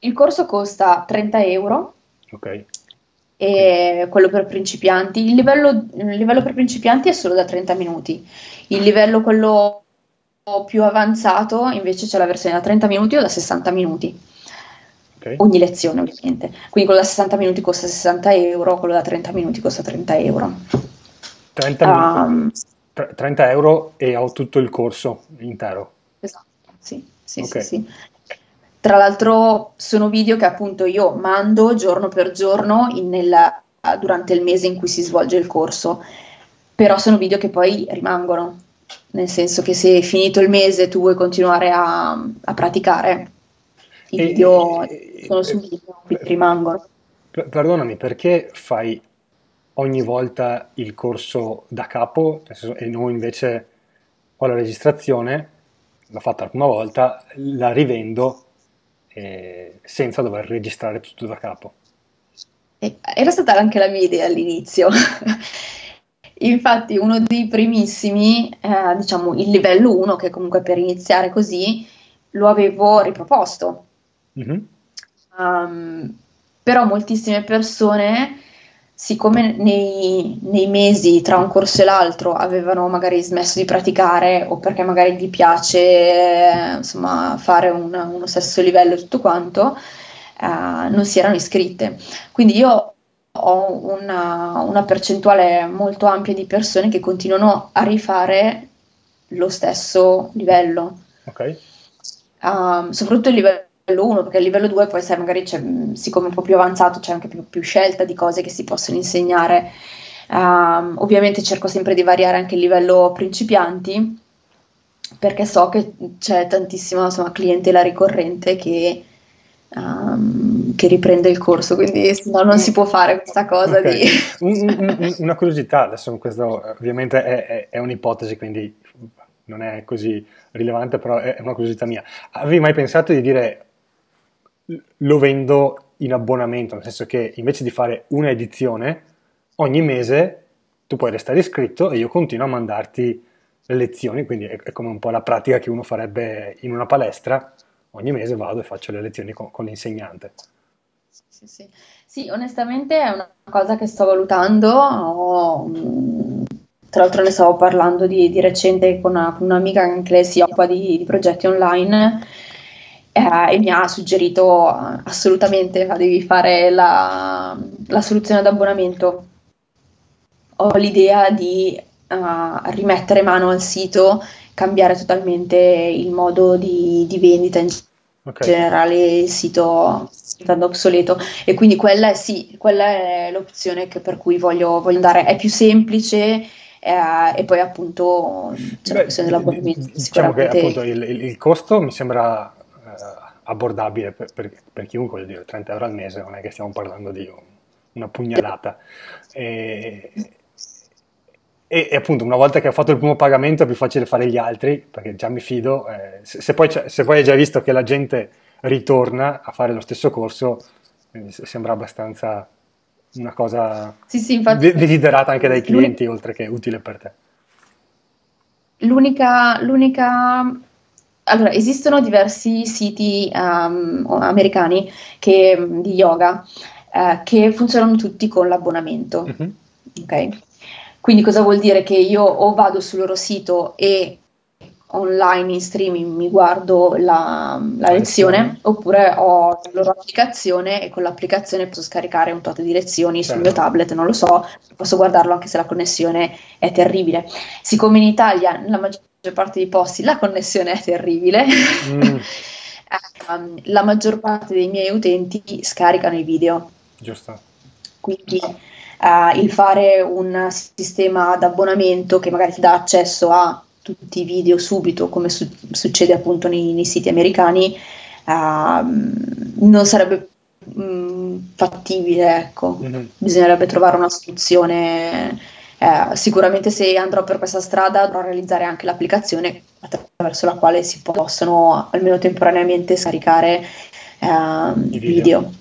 Il corso costa trenta euro, okay. e quello per principianti. Il livello, il livello per principianti è solo da trenta minuti, il livello quello più avanzato invece c'è la versione da trenta minuti o da sessanta minuti. Okay. Ogni lezione ovviamente, quindi quello da sessanta minuti costa sessanta euro, quello da trenta minuti costa trenta euro. trenta, um, trenta euro e ho tutto il corso intero. Esatto, sì, sì, okay. sì, sì. Tra l'altro sono video che appunto io mando giorno per giorno in, nel, durante il mese in cui si svolge il corso, però sono video che poi rimangono, nel senso che se è finito il mese tu vuoi continuare a, a praticare. I video e, sono su video, quindi rimangono. Perdonami, perché fai ogni volta il corso da capo, nel senso, e noi invece ho la registrazione, l'ho fatta la prima volta, la rivendo eh, senza dover registrare tutto da capo? Era stata anche la mia idea all'inizio. Infatti uno dei primissimi, eh, diciamo il livello uno, che comunque per iniziare così, lo avevo riproposto. Mm-hmm. Um, però moltissime persone, siccome nei, nei mesi tra un corso e l'altro avevano magari smesso di praticare o perché magari gli piace, insomma, fare un, uno stesso livello e tutto quanto, uh, non si erano iscritte, quindi io ho una, una percentuale molto ampia di persone che continuano a rifare lo stesso livello, ok, uh, soprattutto il livello uno, perché il livello due poi sai magari c'è, siccome è un po' più avanzato c'è anche più, più scelta di cose che si possono insegnare. Um, ovviamente cerco sempre di variare anche il livello principianti perché so che c'è tantissima, insomma, clientela ricorrente che, um, che riprende il corso, quindi no, non si può fare questa cosa, okay. di... Una curiosità, adesso questo ovviamente è, è, è un'ipotesi, quindi non è così rilevante, però è una curiosità mia. Avevi mai pensato di dire lo vendo in abbonamento, nel senso che invece di fare una edizione ogni mese tu puoi restare iscritto e io continuo a mandarti le lezioni, quindi è, è come un po' la pratica che uno farebbe in una palestra, ogni mese vado e faccio le lezioni con, con l'insegnante. Sì, sì. Sì, onestamente è una cosa che sto valutando, oh, tra l'altro ne stavo parlando di, di recente con, una, con un'amica che si occupa di, di progetti online eh, e mi ha suggerito assolutamente devi fare la, la soluzione ad abbonamento. Ho l'idea di uh, rimettere mano al sito, cambiare totalmente il modo di, di vendita in okay. generale, il sito diventando obsoleto, e quindi quella è, sì, quella è l'opzione che per cui voglio, voglio andare, è più semplice eh, e poi appunto c'è la questione dell'abbonamento. Diciamo che appunto il, il, il costo mi sembra eh, abbordabile per, per, per chiunque, voglio dire, trenta euro al mese non è che stiamo parlando di una pugnalata, e, e, e appunto una volta che ho fatto il primo pagamento è più facile fare gli altri perché già mi fido, eh, se, se, poi se poi hai già visto che la gente ritorna a fare lo stesso corso, sembra abbastanza una cosa sì, sì, infatti, desiderata anche dai clienti oltre che utile per te. L'unica, l'unica... allora esistono diversi siti um, americani che, di yoga uh, che funzionano tutti con l'abbonamento, mm-hmm. ok? Quindi cosa vuol dire? Che io o vado sul loro sito e online in streaming mi guardo la, la lezione, oppure ho la loro applicazione e con l'applicazione posso scaricare un tot di lezioni certo. sul mio tablet, non lo so, posso guardarlo anche se la connessione è terribile. Siccome in Italia nella maggior parte dei posti la connessione è terribile, mm. la maggior parte dei miei utenti scaricano i video. Giusto. Quindi uh, il fare un sistema d'abbonamento che magari ti dà accesso a tutti i video subito, come su- succede appunto nei, nei siti americani, uh, non sarebbe mh, fattibile, ecco. Mm-hmm. Bisognerebbe trovare una soluzione. Uh, sicuramente se andrò per questa strada dovrò realizzare anche l'applicazione attraverso la quale si possono almeno temporaneamente scaricare uh, i video. video.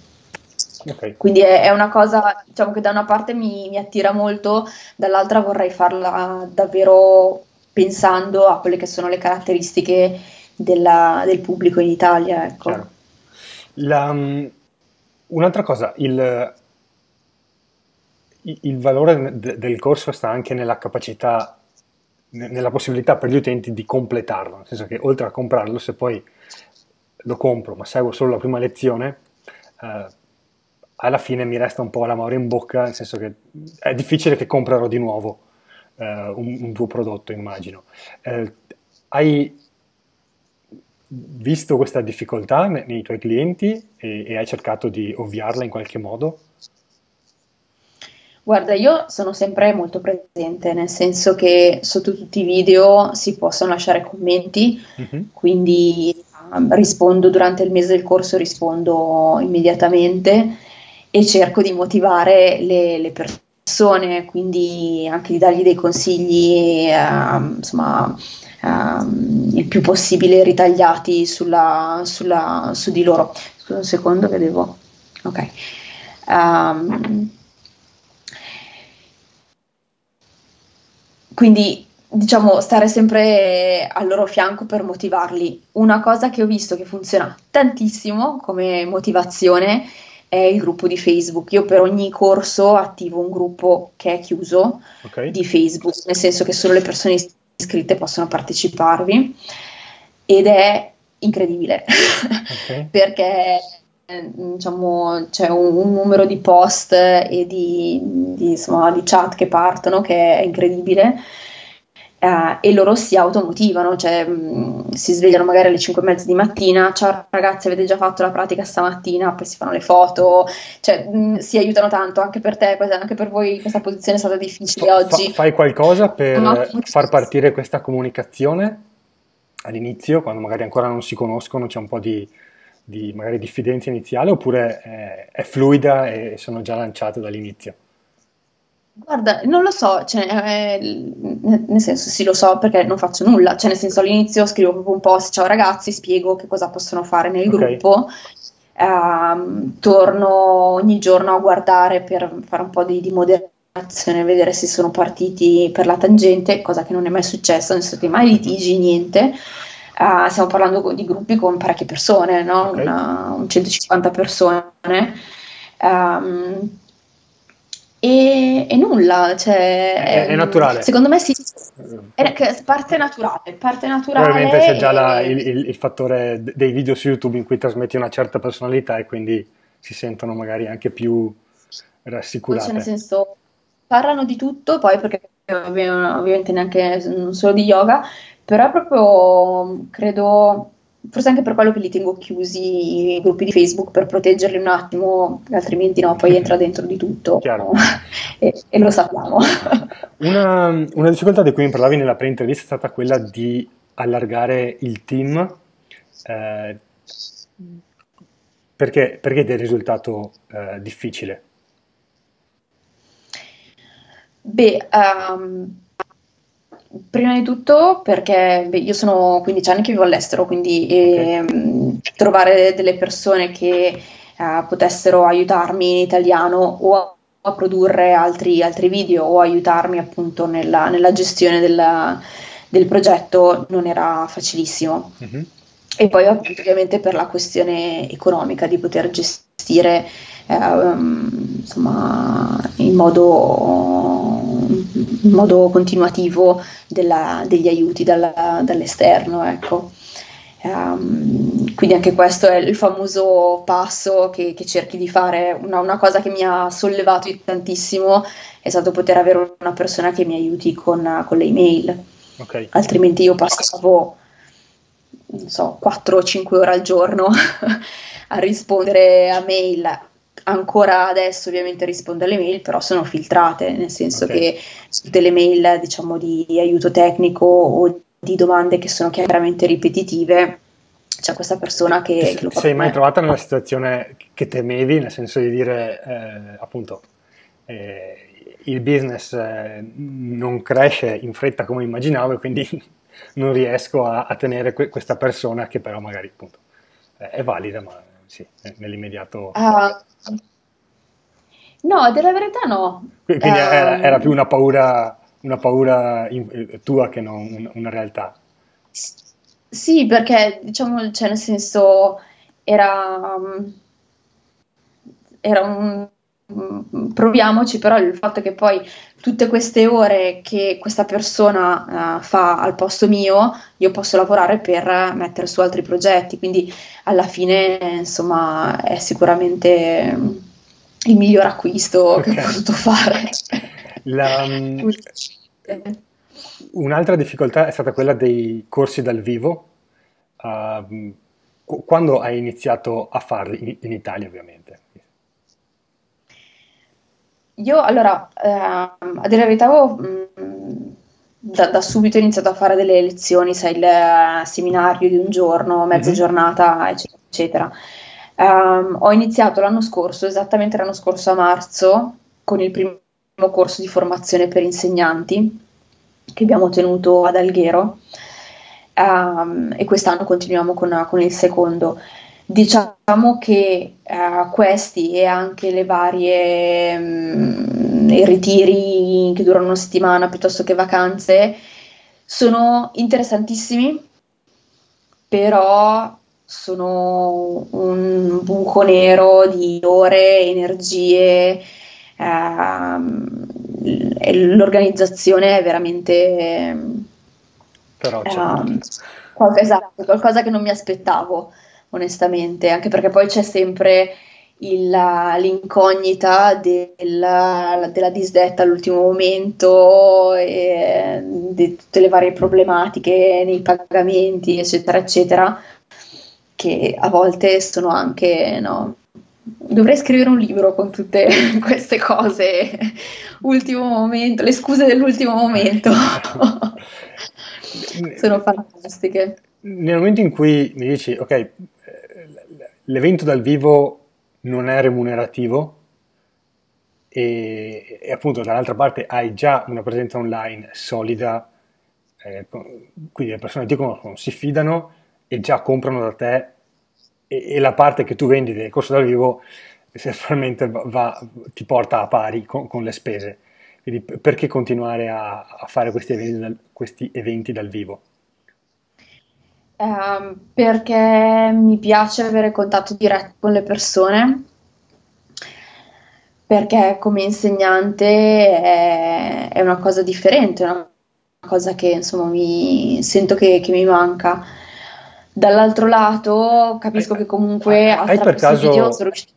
Okay. Quindi è, è una cosa, diciamo, che da una parte mi, mi attira molto, dall'altra vorrei farla davvero pensando a quelle che sono le caratteristiche della, del pubblico in Italia, ecco. Certo. La, um, un'altra cosa, il, il valore de, del corso sta anche nella capacità, nella possibilità per gli utenti di completarlo, nel senso che oltre a comprarlo, se poi lo compro ma seguo solo la prima lezione, eh, alla fine mi resta un po' l'amaro in bocca, nel senso che è difficile che comprerò di nuovo Uh, un, un tuo prodotto, immagino. Uh, hai visto questa difficoltà nei, nei tuoi clienti e, e hai cercato di ovviarla in qualche modo? Guarda, io sono sempre molto presente, nel senso che sotto tutti i video si possono lasciare commenti, mm-hmm. quindi um, rispondo durante il mese del corso, rispondo immediatamente e cerco di motivare le, le persone. Persone, quindi anche di dargli dei consigli eh, insomma eh, il più possibile ritagliati sulla, sulla, su di loro. Scusa un secondo che devo ok um, quindi diciamo stare sempre al loro fianco per motivarli. Una cosa che ho visto che funziona tantissimo come motivazione è il gruppo di Facebook. Io per ogni corso attivo un gruppo che è chiuso okay. di Facebook, nel senso che solo le persone iscritte possono parteciparvi, ed è incredibile okay. perché diciamo c'è un, un numero di post e di, di, insomma, di chat che partono che è incredibile. Uh, e loro si automotivano, cioè mh, si svegliano magari alle cinque e mezza di mattina, ciao ragazzi avete già fatto la pratica stamattina, poi si fanno le foto, cioè mh, si aiutano tanto. Anche per te, anche per voi questa posizione è stata difficile fa, oggi. Fa, fai qualcosa per no. far partire questa comunicazione all'inizio, quando magari ancora non si conoscono, c'è un po' di, di magari diffidenza iniziale, oppure è, è fluida e sono già lanciate dall'inizio? Guarda, non lo so, cioè, eh, nel senso sì lo so perché non faccio nulla, cioè nel senso all'inizio scrivo proprio un post, ciao ragazzi, spiego che cosa possono fare nel okay. gruppo, eh, torno ogni giorno a guardare per fare un po' di, di moderazione a vedere se sono partiti per la tangente, cosa che non è mai successa, non sono stati mai litigi, niente. Uh, stiamo parlando di gruppi con parecchie persone, no? Okay. Una, un centocinquanta persone, um, e, e nulla, cioè, è, è naturale. Secondo me sì, è, è parte naturale, parte naturale. Probabilmente c'è già e... la, il, il fattore dei video su YouTube in cui trasmetti una certa personalità e quindi si sentono magari anche più rassicurate. Nel senso, parlano di tutto, poi perché ovviamente neanche non solo di yoga, però è proprio, credo, forse anche per quello che li tengo chiusi i gruppi di Facebook, per proteggerli un attimo, altrimenti no, poi entra dentro di tutto, no? e, e lo sappiamo. Una, una difficoltà di cui mi parlavi nella pre-intervista è stata quella di allargare il team, eh, perché, perché è il risultato eh, difficile? Beh... Um, Prima di tutto perché beh, io sono quindici anni che vivo all'estero, quindi eh, okay. trovare delle persone che eh, potessero aiutarmi in italiano o a, a produrre altri, altri video o aiutarmi appunto nella, nella gestione della, del progetto non era facilissimo. Mm-hmm. E poi ovviamente per la questione economica di poter gestire eh, insomma in modo... in modo continuativo della, degli aiuti dalla, dall'esterno, ecco. Um, quindi anche questo è il famoso passo che, che cerchi di fare. Una, una cosa che mi ha sollevato tantissimo è stato poter avere una persona che mi aiuti con, con le email. Okay. Altrimenti io passavo, non so, quattro o cinque ore al giorno a rispondere a mail. Ancora adesso ovviamente rispondo alle mail, però sono filtrate, nel senso okay. che tutte le mail, diciamo, di aiuto tecnico o di domande che sono chiaramente ripetitive, c'è questa persona che, che lo fa. Ti sei mai trovata nella situazione che temevi, nel senso di dire, eh, appunto, eh, il business eh, non cresce in fretta come immaginavo e quindi non riesco a, a tenere que- questa persona che però magari appunto eh, è valida, ma sì, nell'immediato... Uh, No, della verità no. Quindi um, era, era più una paura, una paura in, tua che non una realtà. Sì, perché diciamo, cioè nel senso era, era un proviamoci, però il fatto che poi tutte queste ore che questa persona uh, fa al posto mio, io posso lavorare per mettere su altri progetti, quindi alla fine insomma è sicuramente... il miglior acquisto okay. che ho potuto fare. La, um, un'altra difficoltà è stata quella dei corsi dal vivo. Uh, quando hai iniziato a farli? In, in Italia ovviamente. Io allora, eh, a dire la verità, avevo da, da subito ho iniziato a fare delle lezioni, sai, il seminario di un giorno, mezza mm-hmm. giornata, eccetera, eccetera. Um, ho iniziato l'anno scorso, esattamente l'anno scorso a marzo, con il primo corso di formazione per insegnanti che abbiamo tenuto ad Alghero, um, e quest'anno continuiamo con, con il secondo. Diciamo che uh, questi e anche le varie um, i ritiri che durano una settimana piuttosto che vacanze sono interessantissimi, però sono un buco nero di ore, energie, ehm, l'organizzazione è veramente ehm, qualcosa, esatto, qualcosa che non mi aspettavo onestamente, anche perché poi c'è sempre il, l'incognita della, della disdetta all'ultimo momento e di tutte le varie problematiche nei pagamenti eccetera eccetera, che a volte sono anche, no, dovrei scrivere un libro con tutte queste cose, ultimo momento, le scuse dell'ultimo momento, sono fantastiche. Nel momento in cui mi dici, ok, l'evento dal vivo non è remunerativo e, e appunto dall'altra parte hai già una presenza online solida, eh, quindi le persone ti conoscono, si fidano, e già comprano da te, e, e la parte che tu vendi del corso dal vivo, essenzialmente va, va, ti porta a pari con, con le spese. Quindi perché continuare a, a fare questi eventi dal, questi eventi dal vivo? Um, perché mi piace avere contatto diretto con le persone, perché come insegnante è, è una cosa differente, è una cosa che insomma mi sento che, che mi manca. Dall'altro lato capisco hai, che comunque hai, hai per caso, video sono riuscita...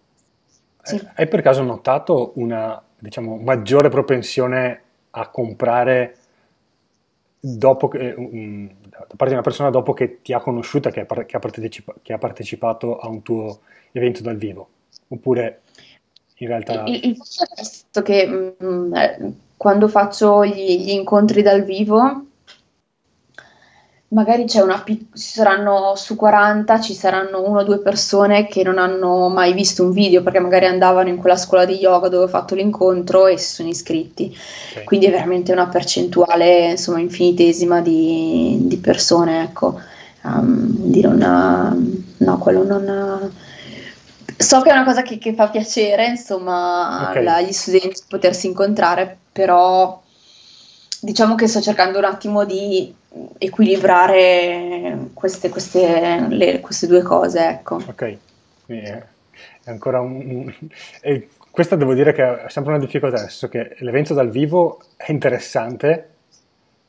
sì. Hai per caso notato una, diciamo, maggiore propensione a comprare dopo che, um, da parte di una persona dopo che ti ha conosciuta, che ha, che, ha partecipa- che ha partecipato a un tuo evento dal vivo? Oppure in realtà... Il, il fatto è questo, che mh, quando faccio gli, gli incontri dal vivo... Magari c'è una, ci saranno su quaranta, ci saranno una o due persone che non hanno mai visto un video, perché magari andavano in quella scuola di yoga dove ho fatto l'incontro e si sono iscritti. Okay. Quindi è veramente una percentuale, insomma, infinitesima di, di persone, ecco. Um, di non, no, quello non... So che è una cosa che, che fa piacere, insomma, okay, agli studenti potersi incontrare, però diciamo che sto cercando un attimo di... equilibrare queste, queste, le, queste due cose, ecco. Ok, è ancora un, è, questa devo dire che è sempre una difficoltà, nel senso che l'evento dal vivo è interessante,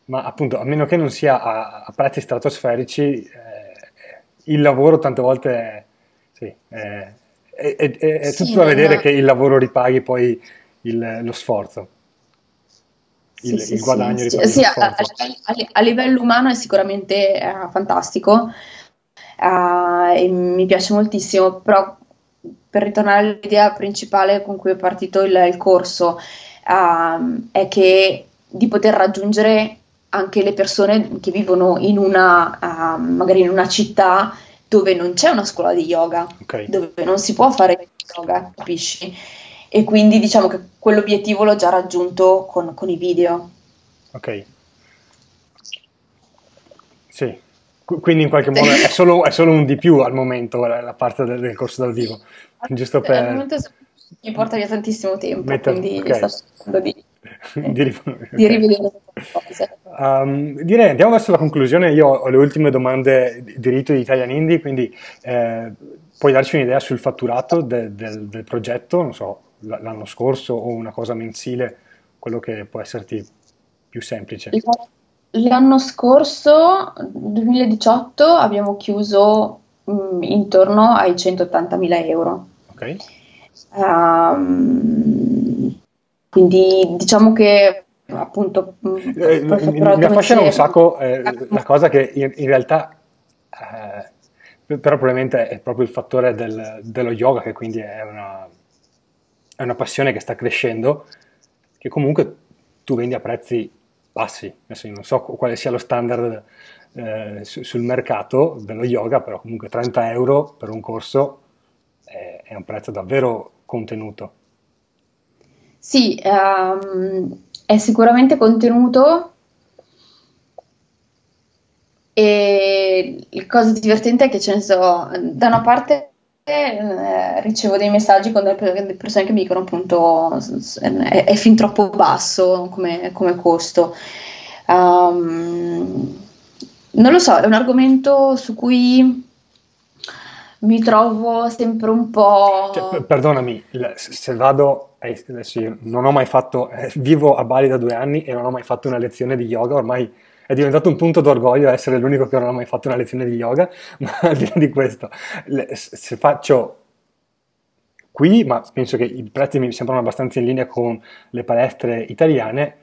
ma appunto a meno che non sia a, a prezzi stratosferici, eh, il lavoro tante volte è, sì, è, è, è, è, è sì, tutto da vedere, ma... che il lavoro ripaghi poi il, lo sforzo. Il, sì, il sì, guadagno sì, sì, a, a, a livello umano è sicuramente uh, fantastico, uh, e mi piace moltissimo, però per ritornare all'idea principale con cui è partito il, il corso, uh, è che di poter raggiungere anche le persone che vivono in una uh, magari in una città dove non c'è una scuola di yoga, okay, dove non si può fare yoga, capisci? E quindi diciamo che quell'obiettivo l'ho già raggiunto con, con i video. Ok. Sì, quindi in qualche modo è solo, è solo un di più al momento la parte del, del corso dal vivo. Giusto per... Al momento mi porta via tantissimo tempo, Metter... quindi okay, sto cercando di, di, ri... okay, di rivedere queste cose. Um, direi, andiamo verso la conclusione. Io ho le ultime domande di diritto di Italian Indie, quindi eh, puoi darci un'idea sul fatturato de, del, del progetto, non so, l'anno scorso o una cosa mensile, quello che può esserti più semplice. L'anno scorso, duemiladiciotto, abbiamo chiuso mh, intorno ai centottantamila euro. Ok. Um, quindi diciamo che appunto... Eh, mi affascina un sacco eh, la cosa che in, in realtà... Eh, però probabilmente è proprio il fattore del, dello yoga, che quindi è una... è una passione che sta crescendo, che comunque tu vendi a prezzi bassi. Adesso io non so quale sia lo standard eh, su, sul mercato dello yoga, però comunque trenta euro per un corso è, è un prezzo davvero contenuto. Sì, um, è sicuramente contenuto, e la cosa divertente è che ce ne so, da una parte Eh, ricevo dei messaggi con delle persone che mi dicono appunto è, è fin troppo basso come, come costo. Um, non lo so, è un argomento su cui mi trovo sempre un po'... Cioè, perdonami, se vado... Adesso io non ho mai fatto... Vivo a Bali da due anni e non ho mai fatto una lezione di yoga, ormai... È diventato un punto d'orgoglio essere l'unico che non ha mai fatto una lezione di yoga, ma al di là di questo, se faccio qui, ma penso che i prezzi mi sembrano abbastanza in linea con le palestre italiane,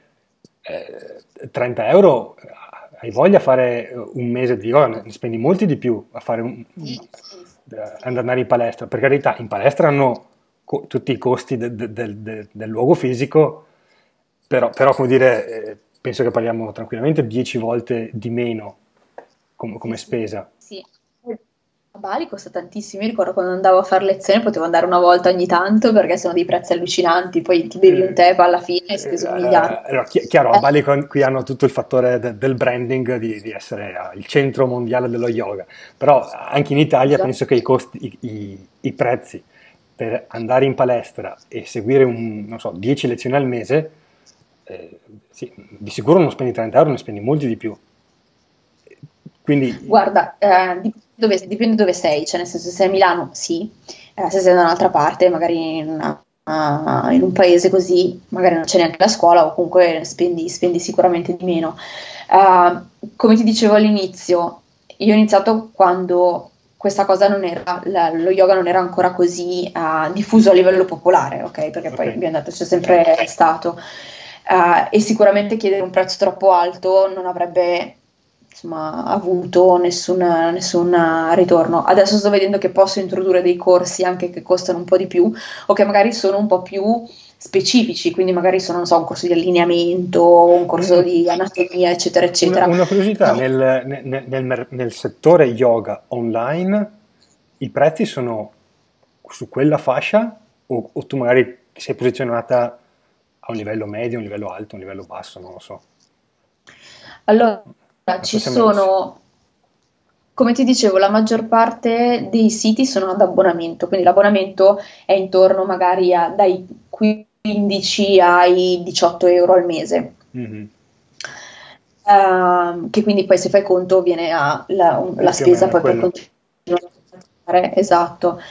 eh, trenta euro, hai voglia a fare un mese di yoga, ne spendi molti di più a fare un, ad andare in palestra. Per carità, in palestra hanno co- tutti i costi de- de- de- de- del luogo fisico, però, però come dire... Eh, penso che parliamo tranquillamente dieci volte di meno com- come spesa. Sì, a Bali costa tantissimo. Io ricordo quando andavo a fare lezione potevo andare una volta ogni tanto, perché sono dei prezzi allucinanti, poi ti bevi un tè, alla fine hai speso un miliardo. Allora, chi- chiaro, a Bali con- qui hanno tutto il fattore de- del branding, di-, di essere il centro mondiale dello yoga, però anche in Italia esatto, penso che i costi, i-, i-, i prezzi per andare in palestra e seguire un, non so, dieci lezioni al mese eh, sì, di sicuro non spendi trenta euro, ne spendi molti di più. Quindi... Guarda, eh, dipende, dove, dipende dove sei, cioè nel senso se sei a Milano sì, eh, se sei da un'altra parte, magari in, una, uh, in un paese così, magari non c'è neanche la scuola o comunque spendi, spendi sicuramente di meno. Uh, come ti dicevo all'inizio, io ho iniziato quando questa cosa non era, la, lo yoga non era ancora così uh, diffuso a livello popolare, ok? Perché okay. Poi abbiamo detto c'è sempre stato uh, e sicuramente chiedere un prezzo troppo alto non avrebbe... insomma, avuto nessun, nessun ritorno. Adesso sto vedendo che posso introdurre dei corsi anche che costano un po' di più o che magari sono un po' più specifici, quindi magari sono, non so, un corso di allineamento, un corso di anatomia, eccetera, eccetera. Una, una curiosità, no. nel, nel, nel, nel settore yoga online i prezzi sono su quella fascia o, o tu magari sei posizionata a un livello medio, un livello alto, un livello basso, non lo so. Allora, ci sono, come ti dicevo, la maggior parte dei siti sono ad abbonamento, quindi l'abbonamento è intorno magari a, dai quindici ai diciotto euro al mese, mm-hmm. uh, che quindi poi se fai conto viene a la, la spesa poi quello. Per continuare a fare, esatto.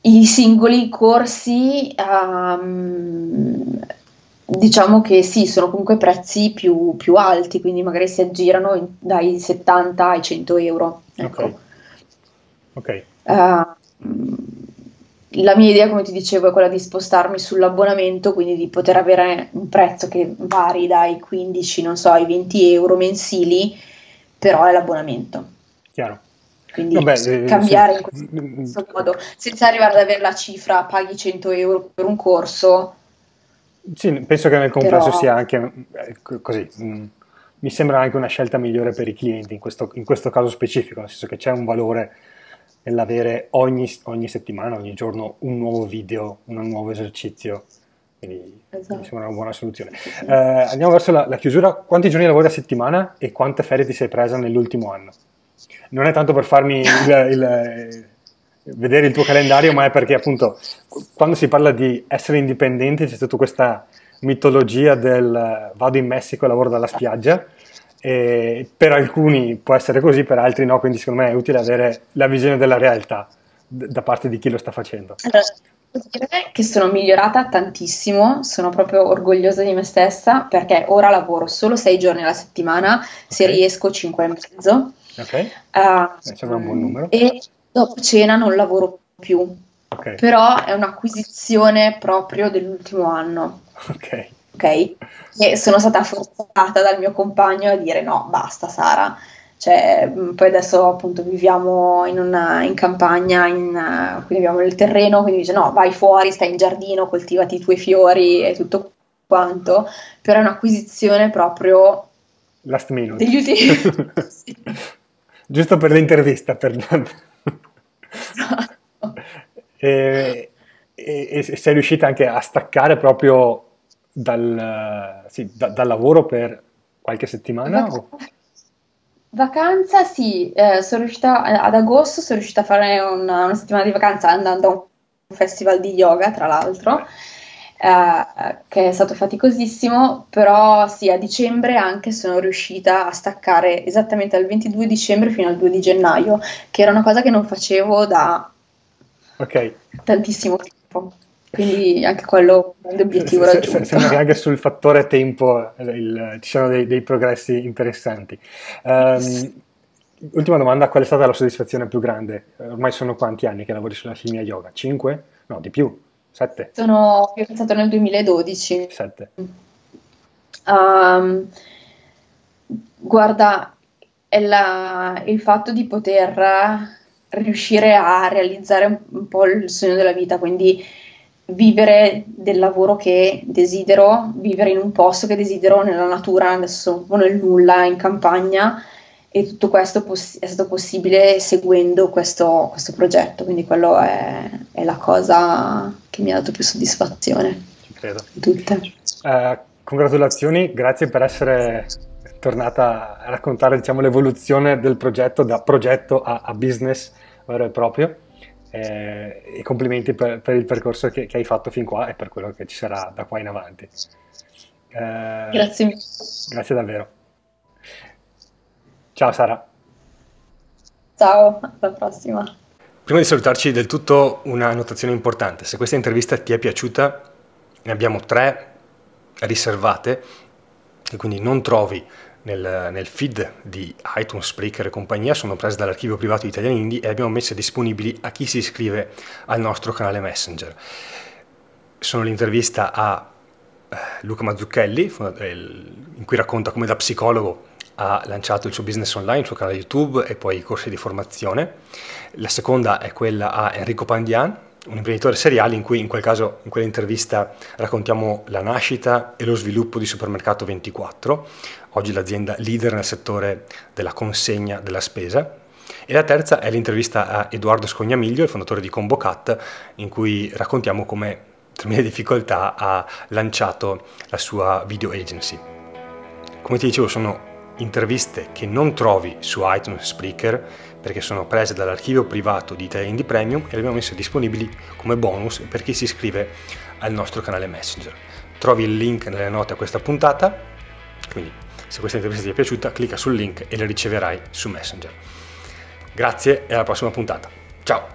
I singoli corsi... Um, diciamo che sì, sono comunque prezzi più, più alti, quindi magari si aggirano in, dai settanta ai cento euro. Ecco. Ok. okay. Uh, la mia idea, come ti dicevo, è quella di spostarmi sull'abbonamento, quindi di poter avere un prezzo che vari dai quindici, non so, ai venti euro mensili, però è l'abbonamento. Chiaro. Quindi Vabbè, cambiare sì. in questo modo, senza arrivare ad avere la cifra, paghi cento euro per un corso. Sì, penso che nel complesso Però... sia anche così, mi sembra anche una scelta migliore per i clienti in questo, in questo caso specifico, nel senso che c'è un valore nell'avere ogni, ogni settimana, ogni giorno un nuovo video, un nuovo esercizio, quindi esatto. Mi sembra una buona soluzione. Eh, andiamo verso la, la chiusura, quanti giorni lavori a settimana e quante ferie ti sei presa nell'ultimo anno? Non è tanto per farmi il... il vedere il tuo calendario, ma è perché appunto quando si parla di essere indipendenti c'è tutta questa mitologia del vado in Messico e lavoro dalla spiaggia, e per alcuni può essere così, per altri no, quindi secondo me è utile avere la visione della realtà d- da parte di chi lo sta facendo. Allora, posso dire che sono migliorata tantissimo, sono proprio orgogliosa di me stessa perché ora lavoro solo sei giorni alla settimana, okay. Se riesco cinque e mezzo. Ok, uh, sembra un buon numero. E dopo cena non lavoro più, okay. Però è un'acquisizione proprio dell'ultimo anno. Ok. Ok? E sono stata forzata dal mio compagno a dire no, basta Sara. Cioè, poi adesso appunto viviamo in, una, in campagna, in, quindi abbiamo il terreno, quindi dice no, vai fuori, stai in giardino, coltivati i tuoi fiori e tutto quanto, però è un'acquisizione proprio... Last minute. Degli ultimi... sì. Giusto per l'intervista, per... e, e, e sei riuscita anche a staccare proprio dal, sì, da, dal lavoro per qualche settimana? Vac- o? Vacanza sì, eh, sono riuscita ad agosto sono riuscita a fare una, una settimana di vacanza andando a un festival di yoga tra l'altro, eh, che è stato faticosissimo, però sì, a dicembre anche sono riuscita a staccare esattamente dal ventidue dicembre fino al due di gennaio, che era una cosa che non facevo da okay. tantissimo tempo, quindi anche quello è l'obiettivo raggiunto. Sembra che anche sul fattore tempo il, ci sono dei, dei progressi interessanti. Um, ultima domanda, qual è stata la soddisfazione più grande? Ormai sono quanti anni che lavori sulla scimmia yoga? cinque? No, di più? sette? Sono io ho iniziato nel duemiladodici. sette. Um, guarda, è la, il fatto di poter... riuscire a realizzare un po' il sogno della vita, quindi vivere del lavoro che desidero, vivere in un posto che desidero, nella natura, adesso o nel nulla, in campagna, e tutto questo poss- è stato possibile seguendo questo, questo progetto, quindi quello è, è la cosa che mi ha dato più soddisfazione. Ci credo. Tutte. Uh, congratulazioni, grazie per essere... tornata a raccontare, diciamo, l'evoluzione del progetto da progetto a, a business vero e proprio, eh, e complimenti per, per il percorso che, che hai fatto fin qua e per quello che ci sarà da qua in avanti. Eh, grazie mille. Grazie davvero. Ciao Sara. Ciao, alla prossima. Prima di salutarci del tutto, una notazione importante. Se questa intervista ti è piaciuta, ne abbiamo tre riservate che quindi non trovi nel, nel feed di iTunes, Spreaker e compagnia, sono prese dall'archivio privato di Italian Indie e abbiamo messe disponibili a chi si iscrive al nostro canale Messenger. Sono l'intervista a Luca Mazzucchelli, in cui racconta come da psicologo ha lanciato il suo business online, il suo canale YouTube e poi i corsi di formazione. La seconda è quella a Enrico Pandian, un imprenditore seriale, in cui in quel caso, in quell'intervista, raccontiamo la nascita e lo sviluppo di Supermercato ventiquattro, oggi l'azienda leader nel settore della consegna della spesa. E la terza è l'intervista a Edoardo Scognamiglio, il fondatore di ComboCat, in cui raccontiamo come, tra le difficoltà, ha lanciato la sua video agency. Come ti dicevo, sono interviste che non trovi su iTunes e Spreaker perché sono prese dall'archivio privato di Italian Indie Premium e le abbiamo messe disponibili come bonus per chi si iscrive al nostro canale Messenger. Trovi il link nelle note a questa puntata, quindi se questa intervista ti è piaciuta clicca sul link e la riceverai su Messenger. Grazie e alla prossima puntata. Ciao!